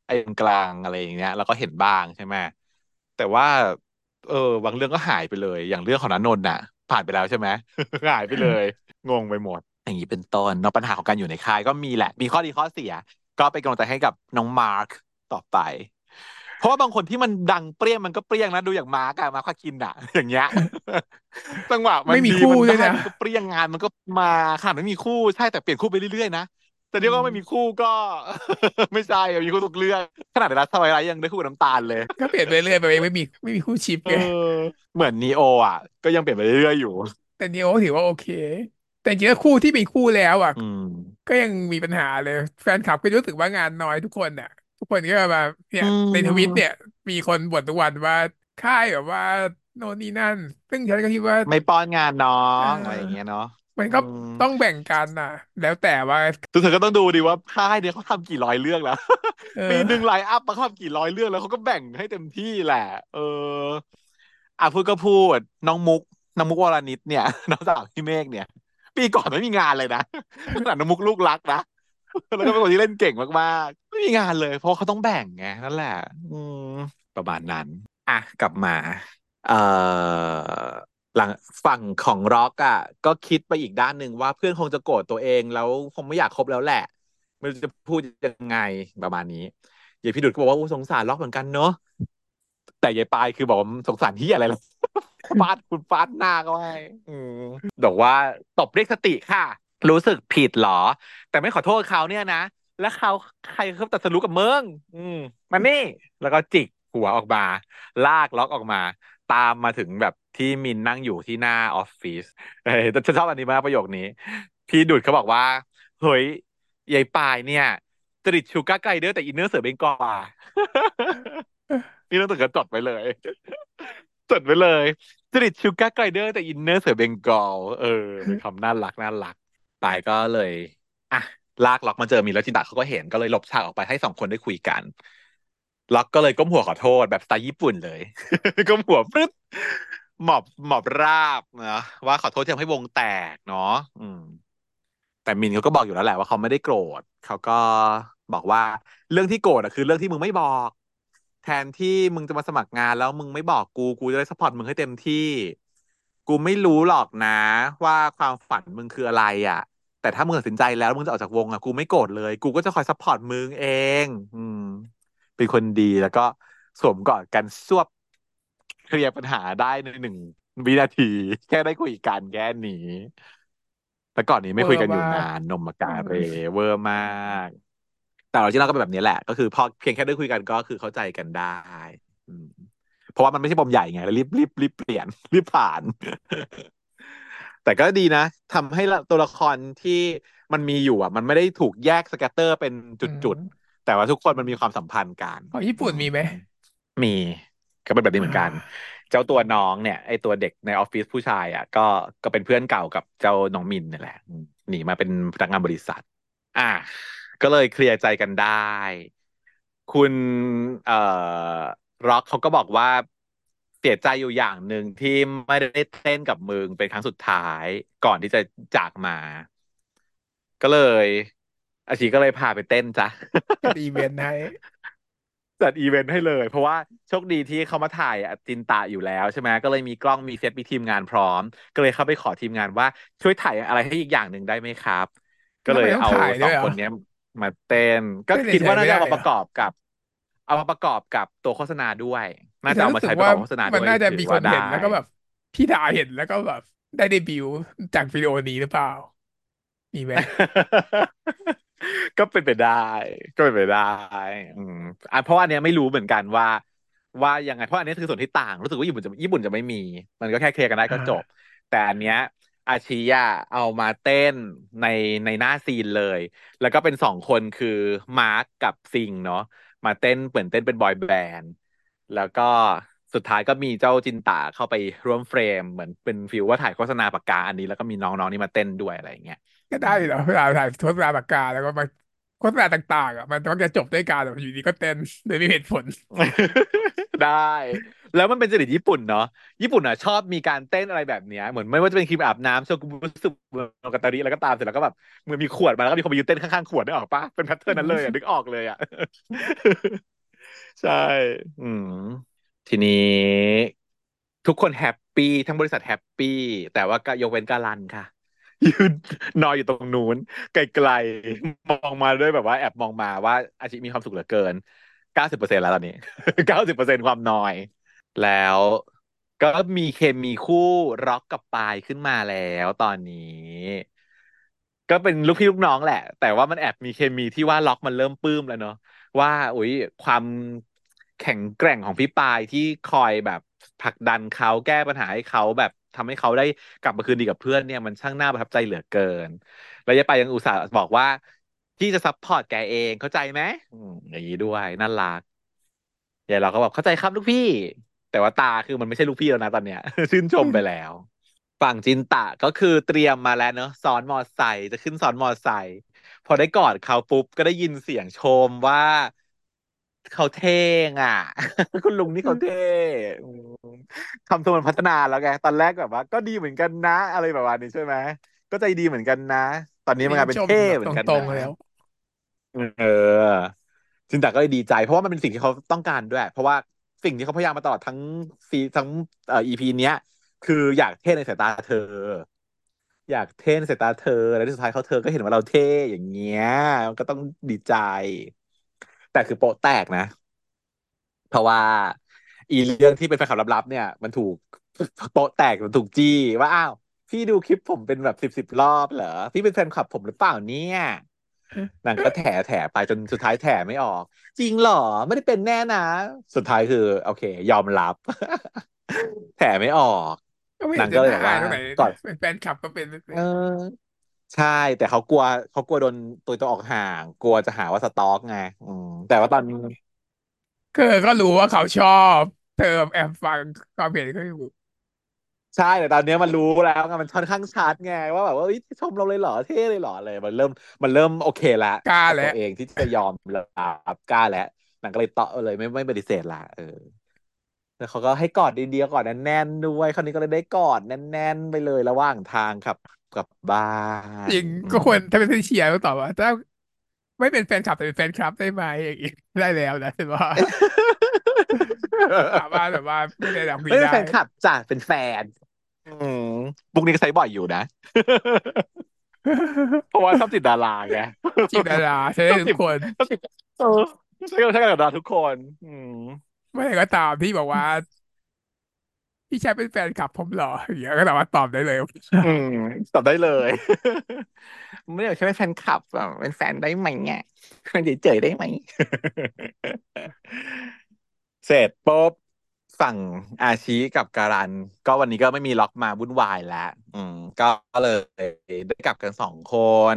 ไอ้กลางอะไรอย่างเงี้ยเราก็เห็นบ้างใช่ไหมแต่ว่าเออบางเรื่องก็หายไปเลยอย่างเรื่องของณนนท์น่ะผ่านไปแล้วใช่ไหมหายไปเลยงงไปหมดอย่างนี้เป็นต้นเนาะปัญหาของการอยู่ในค่ายก็มีแหละมีข้อดีข้อเสียก็เป็นกำลังใจให้กับน้องมาร์คต่อไปเพราะว่าบางคนที่มันดังเปรี้ยงมันก็เปรี้ยงนะดูอย่างมาร์คอะมาร์คกินอะอย่างเงี้ยจังหวะมันไม่มีคู่เลยนะเปรี้ยงงานมันก็มาค่ะไม่มีคู่ใช่แต่เปลี่ยนคู่ไปเรื่อยๆนะแต่เดี๋ยวก็ไม่มีคู่ก็ไม่ใช่มีคู่ทุกเรื่องขนาดเดลัสทวายไลท์ยังได้คู่น้ำตาลเลยก็เปลี่ยนไปเรื่อยไปเองไม่มีไม่มีคู่ชิปไงเหมือนนีโออ่ะก็ยังเปลี่ยนไปเรื่อยอยู่แต่นีโอถือว่าโอเคแต่จริงๆคู่ที่มีคู่แล้วอ่ะก็ยังมีปัญหาเลยแฟนคลับก็รู้สึกว่างานน้อยทุกคนอ่ะทุกคนก็แบบเนี่ยในทวิตเนี่ยมีคนบ่นทุกวันว่าค่ายแบบว่าโน่นนี่นั่นซึ่งฉันก็คิดว่าไม่ป้อนงานน้องอะไรอย่างเงี้ยเนาะมันก็ต้องแบ่งกันนะแล้วแต่ว่าทุกคนก็ต้องดูดีว่าค่ายเนี่ยเขาทำกี่ร้อยเรื่องแล้วปีหนึ่งไลน์อัพมาเขาทำกี่ร้อยเรื่องแล้วเขาก็แบ่งให้เต็มที่แหละเอออ่ะพูดก็พูดน้องมุกน้องมุกวรนิตเนี่ยน้องสาวพี่เมฆเนี่ยปีก่อนไม่มีงานเลยนะขนาดน้องมุกลูกรักนะแล้วก็เป็นคนที่เล่นเก่งมากๆไม่มีงานเลยเพราะเขาต้องแบ่งไงนั่นแหละอืมประมาณนั้นอ่ะกลับมาเอ่อหลังฝั่งของร็อกอ่ะก็คิดไปอีกด้านหนึ่งว่าเพื่อนคงจะโกรธตัวเองแล้วคงไม่อยากคบแล้วแหละไม่รู้จะพูดยังไงประมาณนี้ยายพี่ดุดก็บอกว่าสงสารร็อกเหมือนกันเนอะแต่ยายปายคือบอกว่าสงสารที่อะไรล่ะฟาดคุณฟาดหน้าก็ให้บอกว่าตบเรียกสติค่ะรู้สึกผิดหรอแต่ไม่ขอโทษเขาเนี่ยนะแล้วเขาใครเขาตัดสรุปกับเมืองอืมมันนี่แล้วก็จิกหัวออกมาลากล็อกออกมาตามมาถึงแบบที่มินนั่งอยู่ที่หน้าออฟฟิศแต่ฉันชอบอันนี้มากประโยคนี้พี่ดุดเขาบอกว่าเฮ้ยยายปายเนี่ยจริตชูก้าไกเดอร์แต่อินเนอร์เสือเบงกอลนี่ต้องถึงกับจดไปเลยจดไปเลยจริตชูก้าไกเดอร์แต่อินเนอร์เสือเบงกอลเออเป็นคำน่ารักน่ารักปายก็เลยอ่ะลากล็อกมาเจอมินแล้วจินตะเขาก็เห็นก็เลยหลบฉากออกไปให้สองคนได้คุยกันล็อกก็เลยก้มหัวขอโทษแบบสไตล์ญี่ปุ่นเลยก้มหัวปึ๊ดหมอบหมอบราบนะว่าขอโทษที่ทำให้วงแตกเนาะอืมแต่มินเขาก็บอกอยู่แล้วแหละว่าเขาไม่ได้โกรธเขาก็บอกว่าเรื่องที่โกรธอะคือเรื่องที่มึงไม่บอกแทนที่มึงจะมาสมัครงานแล้วมึงไม่บอกกูกูจะได้ซัพพอร์ตมึงให้เต็มที่กูไม่รู้หรอกนะว่าความฝันมึงคืออะไรอะแต่ถ้ามึงตัดสินใจแล้วมึงจะออกจากวงอะกูไม่โกรธเลยกูก็จะคอยซัพพอร์ตมึงเองอืมเป็นคนดีแล้วก็สวมกอดกันซวบเคลียร์ปัญหาได้ในหนึ่งวินาทีแค่ได้คุยกันแค่นี้แต่ก่อนนี้ไม่คุยกันอยู่นานนมมากาเรเวอร์มากแต่เราที่เราก็เป็นแบบนี้แหละก็คือพอเพียงแค่ได้คุยกันก็คือเข้าใจกันได้เพราะว่ามันไม่ใช่ปมใหญ่ไงรีบรีบรีบเปลี่ยนรีบผ่าน แต่ก็ดีนะทำให้ตัวละครที่มันมีอยู่อ่ะมันไม่ได้ถูกแยกสแกตเตอร์เป็นจุดๆแต่ว่าทุกคนมันมีความสัมพันธ์กันของญี่ปุ่นมีไหมมีก็เป็นแบบนี้เหมือนกันเจ้าตัวน้องเนี่ยไอตัวเด็กในออฟฟิศผู้ชายอ่ะก็ก็เป็นเพื่อนเก่ากับเจ้าน้องมินนี่แหละหนีมาเป็นพนักงานบริษัทอ่ะ ก็เลยเคลียร์ใจกันได้คุณเอ่อร็อกเขาก็บอกว่าเสียใจอยู่อย่างหนึ่งที่ไม่ได้เต้นกับมึงเป็นครั้งสุดท้ายก่อนที่จะจากมาก็เลยอาชีก็เลยพาไปเต้นจ้ะจัดอีเวนต์ให้จัดอีเวนต์ให้เลยเพราะว่าโชคดีที่เขามาถ่ายจินตาอยู่แล้วใช่ไหมก็เลยมีกล้องมีเซตมีทีมงานพร้อมก็เลยเข้าไปขอทีมงานว่าช่วยถ่ายอะไรให้อีกอย่างหนึ่งได้ไหมครับก็เลยเอาสองคนนี้มาเต้นก็คิดว่าน่าจะมาประกอบกับเอามาประกอบกับตัวโฆษณาด้วยน่าจะเอามาใช้ประกอบโฆษณาด้วยมันน่าจะมีคนเห็นแล้วก็แบบพี่ดาเห็นแล้วก็แบบได้เดบิวต์จากวิดีโอนี้หรือเปล่ามีไหมก็เป็นไปได้ก็เป็นไปได้อืมอ่ะเพราะว่าอันเนี้ยไม่รู้เหมือนกันว่าว่ายังไงเพราะอันนี้คือส่วนที่ต่างรู้สึกว่าญี่ปุ่นจะญี่ปุ่นจะไม่มีมันก็แค่เคลียร์กันได้ก็จบแต่อันเนี้ยอาชียะเอามาเต้นในในหน้าซีนเลยแล้วก็เป็นสองคนคือมาร์คกับซิงเนาะมาเต้นเหมือนเต้นเป็นบอยแบนด์แล้วก็สุดท้ายก็มีเจ้าจินตาเข้าไปร่วมเฟรมเหมือนเป็นฟิลว่าถ่ายโฆษณาปากกาอันนี้แล้วก็มีน้องๆนี่มาเต้นด้วยอะไรอย่างเงี้ยก็ได้เหรอเวลาถ่ายโฆษณาปากกาแล้วก็มาโฆษณาต่างๆอ่ะมันต้องจะจบด้วยการแบบอยู่ดีก็เต้นโดยไม่มีเหตุผล ได้แล้วมันเป็นจริตญี่ปุ่นเนาะญี่ปุ่นอ่ะชอบมีการเต้นอะไรแบบเนี้ยเหมือนไม่ว่าจะเป็นครีมอาบน้ำโชกุบุสึโนกาตาริแล้วก็ตามเสร็จแล้วก็แบบเหมือนมีขวดมาแล้วก็มีคนไปยืนเต้นข้างๆขวดนึกออกป่ะเป็นแพทเทิร์นนั้นเลยอ่ะนึกออกเลยอ่ะ ใช่อืมทีนี้ทุกคนแฮปปี้ทั้งบริษัทแฮปปี้แต่ว่าก็ยกเว้นกาลันค่ะยืนนอนอยู่ตรงนู้นไกลๆมองมาด้วยแบบว่าแอบมองมาว่าอาชีพมีความสุขเหลือเกิน เก้าสิบเปอร์เซ็นต์ แล้วตอนนี้ เก้าสิบเปอร์เซ็นต์ ความนอยแล้วก็มีเคมีคู่ร็อกกับปายขึ้นมาแล้วตอนนี้ก็เป็นลูกพี่ลูกน้องแหละแต่ว่ามันแอบมีเคมีที่ว่าร็อกมันเริ่มปลื้มแล้วเนาะว่าอุ๊ยความแข็งแกร่งของพี่ปายที่คอยแบบผลักดันเขาแก้ปัญหาให้เขาแบบทำให้เขาได้กลับมาคืนดีกับเพื่อนเนี่ยมันช่างน่าประทับใจเหลือเกินแล้วยายปายยังอุตส่าห์บอกว่าที่จะซัพพอร์ตแกเองเข้าใจไหมอย่างนี้ด้วยน่ารักยายเราก็บอกเข้าใจครับลูกพี่แต่ว่าตาคือมันไม่ใช่ลูกพี่แล้วนะตอนเนี้ย ชื่นชมไปแล้วฝั่งจินตะก็คือเตรียมมาแล้วเนาะซ้อนมอไซค์จะขึ้นซ้อนมอไซค์พอได้กอดเขาปุ๊บก็ได้ยินเสียงชมว่าเขาเท่งอ่ะ คุณลุงนี่เขาเท่คำชมมันพัฒนาแล้วไงตอนแรกแบบว่าก็ดีเหมือนกันนะอะไรแบบนี้ใช่ไหมก็ใจดีเหมือนกันนะตอนนี้มันกลายเป็นเท่เหมือนกันตรงๆแล้วเออจินตะก็เลยดีใจเพราะว่ามันเป็นสิ่งที่เขาต้องการด้วยเพราะว่าสิ่งที่เขาพยายามมาตลอดทั้งซีทั้งเอ่อ อี พี เนี้ยคืออยากเท่ในสายตาเธออยากเท่ในสายตาเธอแล้วที่สุดท้ายเขาเธอก็เห็นว่าเราเท่อย่างเงี้ยมันก็ต้องดีใจแต่คือโปะแตกนะเพราะว่าอีเรื่องที่เป็นแฟนคลับลับๆเนี่ยมันถูกโปะแตกมันถูกจี้ว่าอ้าวพี่ดูคลิปผมเป็นแบบสิบสิบรอบเหรอพี่เป็นแฟนคลับผมหรือเปล่าเนี่ยนางก็แถแถไปจนสุดท้ายแถไม่ออกจริงเหรอไม่ได้เป็นแน่นะสุดท้ายคือโอเคยอมรับ แถไม่ออกนางก็เลยบอกว่าก่อนเป็นแฟนคลับก็เป็นเออใช่แต่เขากลัวเขากลัวโดนตัวตัวออกห่างกลัวจะหาว่าสต็อกไงอืมแต่ว่าตอนนี้คือก็รู้ว่าเขาชอบเธอแอบฟังความเห็นก็อยู่ใช่แต่ตอนนี้มันรู้แล้วไงมันค่อนข้างชัดไงว่าแบบว่าชมเราเลยเหรอเท่เลยเหรอเลยมันเริ่มมันเริ่มโอเคละกล้าแล้วตัวเองที่จะยอมรับกล้าแล้วนางก็เลยตอบเลยไม่ไม่ปฏิเสธละเออแล้วเขาก็ให้กอดดีๆกอดแน่นๆด้วยคราวนี้ก็เลยได้กอดแน่นๆไปเลยระหว่างทางครับกลับบ้านจริงก็ควรถ้าเป็นเชียร์ต้องตอบว่าถ้าไม่เป็นแฟนคลับแต่เป็นแฟนคลับได้ไหมอย่างนี้ได้แล้วนะเห็นว่าถามว่าแบบว่าไม่ได้แบบไม่ได้แฟนคลับจ้ะเป็นแฟนอืมบุกนี้ก็ใช้บ่อยอยู่นะเพราะว่าชอบติดดาราไงติดดาราใช่ทุกคนใช่ใช่กับดาราทุกคนอืมไม่ก็ตามที่บอกว่าพี่ชายเป็นแฟนคลับผมเหรออย่างเงี้ยก็สามารถตอบได้เลยอืมตอบได้เลยไม่ได้ใช่เป็นแฟนคลับเป็นแฟนได้ไหมเนี่ยมันเฉยๆได้ไหมเสร็จปุ๊บฝั่งอาชีกับการันก็วันนี้ก็ไม่มีล็อกมาวุ่นวายแล้วอืมก็เลยได้กลับกันสองคน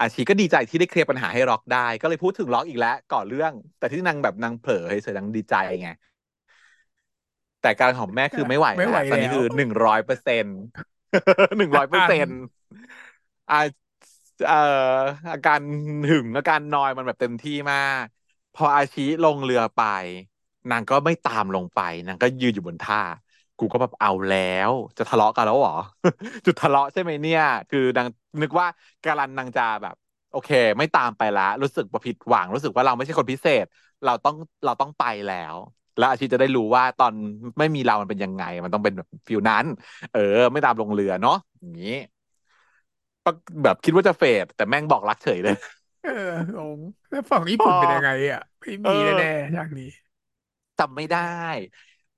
อาชีก็ดีใจที่ได้เคลียร์ปัญหาให้ล็อกได้ก็เลยพูดถึงล็อกอีกแล้วก่อเรื่องแต่ที่นางแบบนางเผลอเฉยๆนางดีใจไงแต่การของแม่คือไม่ไหวแล้วตอนนี้คือหนึ่งร้อยเปอร์เซ็นต์หนึ่งร้อยเปอร์เซ็นต์อา เอ่ออาการหึงอาการนอยมันแบบเต็มที่มากพออาชีลงเรือไปนางก็ไม่ตามลงไปนางก็ยืนอยู่บนท่ากูก็แบบเอาแล้วจะทะเลาะกันแล้วหรอจุดทะเลาะใช่ไหมเนี่ยคือนางนึกว่าการันนางจะแบบโอเคไม่ตามไปละรู้สึกว่าผิดหวังรู้สึกว่าเราไม่ใช่คนพิเศษเราต้องเราต้องไปแล้วแล้วอาชีจะได้รู้ว่าตอนไม่มีเรามันเป็นยังไงมันต้องเป็นแบบฟิลนั้นเออไม่ตามลงเรือเนาะอย่างนี้แบบคิดว่าจะเฟดแต่แม่งบอกรักเฉยเลยเออลงแล้วฝั่งญี่ปุ่นเป็นยังไงอ่ะไม่มีแน่ๆอย่างนี้จำไม่ได้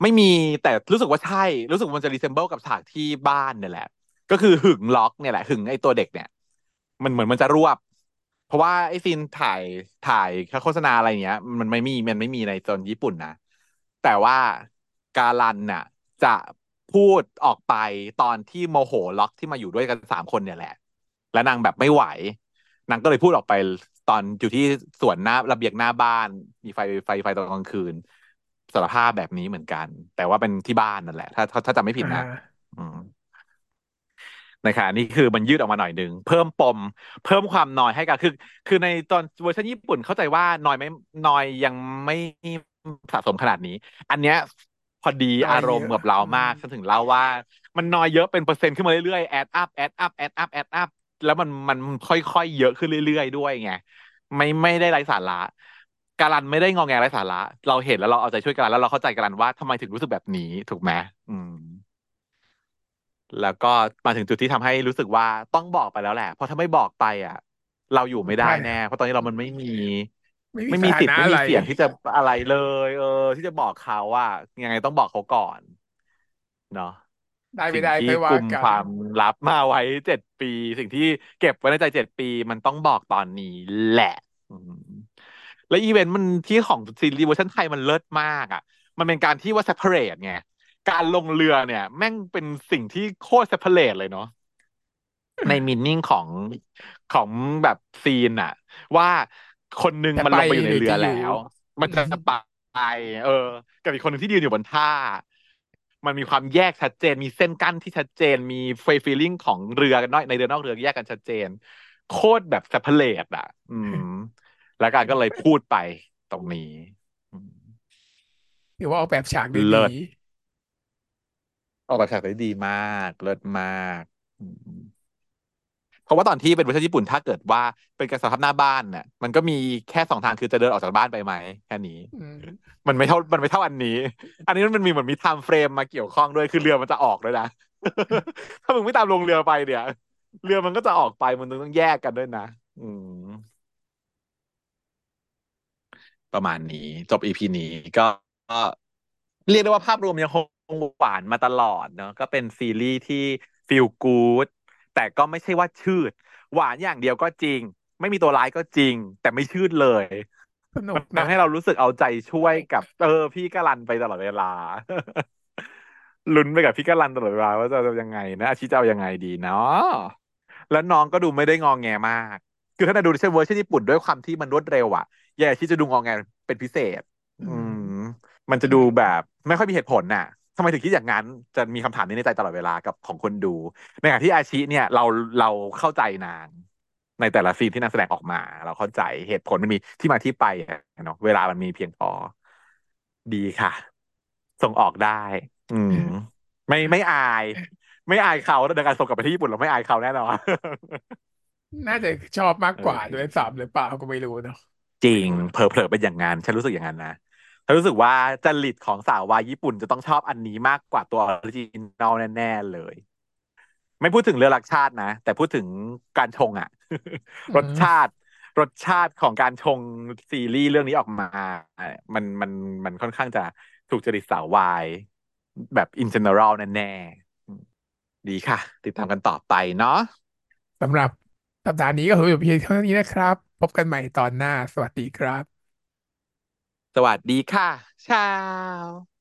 ไม่มีแต่รู้สึกว่าใช่รู้สึกมันจะรีเซมเบิลกับฉากที่บ้านเนี่ยแหละก็คือหึงล็อกเนี่ยแหละหึงไอ้ตัวเด็กเนี่ยมันเหมือนมันจะรวบเพราะว่าไอ้ซีนถ่ายถ่ายโฆษณาอะไรเงี้ยมันไม่มีมันไม่มีในตอนญี่ปุ่นนะแต่ว่าการันน่ะจะพูดออกไปตอนที่โมโหล็อกที่มาอยู่ด้วยกันสามคนเนี่ยแหละและนางแบบไม่ไหวนางก็เลยพูดออกไปตอนอยู่ที่สวนหน้าระเบียงหน้าบ้านมีไฟไฟไฟตอนกลางคืนสารภาพแบบนี้เหมือนกันแต่ว่าเป็นที่บ้านนั่นแหละถ้าถ้าจำไม่ผิดนะนะคะนี่คือมันยืดออกมาหน่อยนึงเพิ่มปมเพิ่มความนอยให้กันคือคือในตอนเวอร์ชันญี่ปุ่นเข้าใจว่านอยไม่นอยยังไม่สะสมขนาดนี้อันเนี้ยพอดีอารมณ์กับเรามากฉันถึงเล่าว่ามันนอยเยอะเป็นเปอร์เซ็นต์ขึ้นมาเรื่อยๆแอดอัพแอดอัพแอดอัพแอดอัพแล้วมันมันค่อยๆเยอะขึ้นเรื่อยๆด้วยไงไม่ไม่ได้ไร้สาระการันไม่ได้งอแงไร้สาระเราเห็นแล้วเราเอาใจช่วยการันแล้วเราเข้าใจการันว่าทำไมถึงรู้สึกแบบนี้ถูกไหมอืมแล้วก็มาถึงจุดที่ทำให้รู้สึกว่าต้องบอกไปแล้วแหละเพราะถ้าไม่บอกไปอ่ะเราอยู่ไม่ได้แน่เพราะตอนนี้เรามันไม่มีไม่มีสิทธิ์ไม่มีเสียงที่จะอะไรเลยเออที่จะบอกเขาว่ายังไงต้องบอกเขาก่อนเนาะได้ไม่ได้ไม่ว่ากันสิ่งที่กุมความลับมาไว้เจ็ดปีสิ่งที่เก็บไว้ในใจเจ็ดปีมันต้องบอกตอนนี้แหละแล้วอีเวนต์มันที่ของซีรีส์เวอร์ชันไทยมันเลิศมากอ่ะมันเป็นการที่ว่า separate ไงการลงเรือเนี่ยแม่งเป็นสิ่งที่โคตร separate เลยเนาะ ในมีนิ่งของของแบบซีนอ่ะว่าคนนึงมันลงไปอยู่ในเรือแล้วมันจะไปเออกับอีกคนนึงที่ยืนอยู่บนท่ามันมีความแยกชัดเจนมีเส้นกั้นที่ชัดเจนมีไฟฟีลิ่งของเรือกันน้อยในเรือนอกเรือแยกกันชัดเจนโคตรแบบ separate อ่ะอืมแล้วการก็เลยพูดไปตรงนี้เดี๋ยวว่าออกแบบฉากได้ดีออกแบบฉากได้ดีมากเลิศมากเพราะว่าตอนที่เป็นเวอร์ชันญี่ปุ่นถ้าเกิดว่าเป็นการสารภาพหน้าบ้านน่ะมันก็มีแค่สองทางคือจะเดินออกจากบ้านไปไหมแค่นี้มันไม่เท่ามันไม่เท่าอันนี้อันนี้มันมีเหมือนมีไทม์เฟรมมาเกี่ยวข้องด้วยคือเรือมันจะออกด้วยนะ ถ้ามึงไม่ตามลงเรือไปเดี๋ยวเรือมันก็จะออกไปมึงต้องแยกกันด้วยนะอืมประมาณนี้จบ อี พี นี้ก็เรียกได้ว่าภาพรวมยังคงหวานมาตลอดเนาะก็เป็นซีรีส์ที่ฟีลกู๊ดแต่ก็ไม่ใช่ว่าชืดหวานอย่างเดียวก็จริงไม่มีตัวร้ายก็จริงแต่ไม่ชืดเลยมันทำให้เรารู้สึกเอาใจช่วยกับเออพี่กลันไปตลอดเวลา ลุ้นไปกับพี่กลันตลอดเวลาว่าจะยังไงนะอาชีพจะเอายังไงดีเนาะแล้วน้องก็ดูไม่ได้งองแงมากคือถ้าดูในเวอร์ชันญี่ปุ่นด้วยความที่มันรวดเร็วอ่ะแย่ที่จะดูงองแงเป็นพิเศษอืมมันจะดูแบบไม่ค่อยมีเหตุผลน่ะทำไมถึงคิดอย่างนั้นจะมีคำถามนี้ในใจตลอดเวลากับของคนดูในขณะที่อาชีเนี่ยเราเราเข้าใจนางในแต่ละซีนที่นางแสดงออกมาเราเข้าใจเหตุผลมันมีที่มาที่ไปเนาะเวลามันมีเพียงพอดีค่ะส่งออกได้อืมไม่ไม่อายไม่อายเขาในการส่งกลับไปที่ญี่ปุ่นเราไม่อายเขาแน่นอนน่าจะชอบมากกว่าด้วยซ้ำหรือเปล่าก็ไม่รู้เนาะจริงเผลอๆเป็นอย่างนั้นฉันรู้สึกอย่างนั้นนะฉันรู้สึกว่าจริตของสาววายญี่ปุ่นจะต้องชอบอันนี้มากกว่าตัวออริจินัลแน่ๆเลยไม่พูดถึงเรือรักชาตินะแต่พูดถึงการชงอะ รสชาติรสชาติของการชงซีรีส์เรื่องนี้ออกมามันมันมันค่อนข้างจะถูกจริตสาววายแบบอินเจเนอรัลแน่ๆดีค่ะติดตามกันต่อไปเนาะสำหรับสัปดาห์นี้ก็คือจบเพียงเท่านี้นะครับพบกันใหม่ตอนหน้าสวัสดีครับสวัสดีค่ะชาว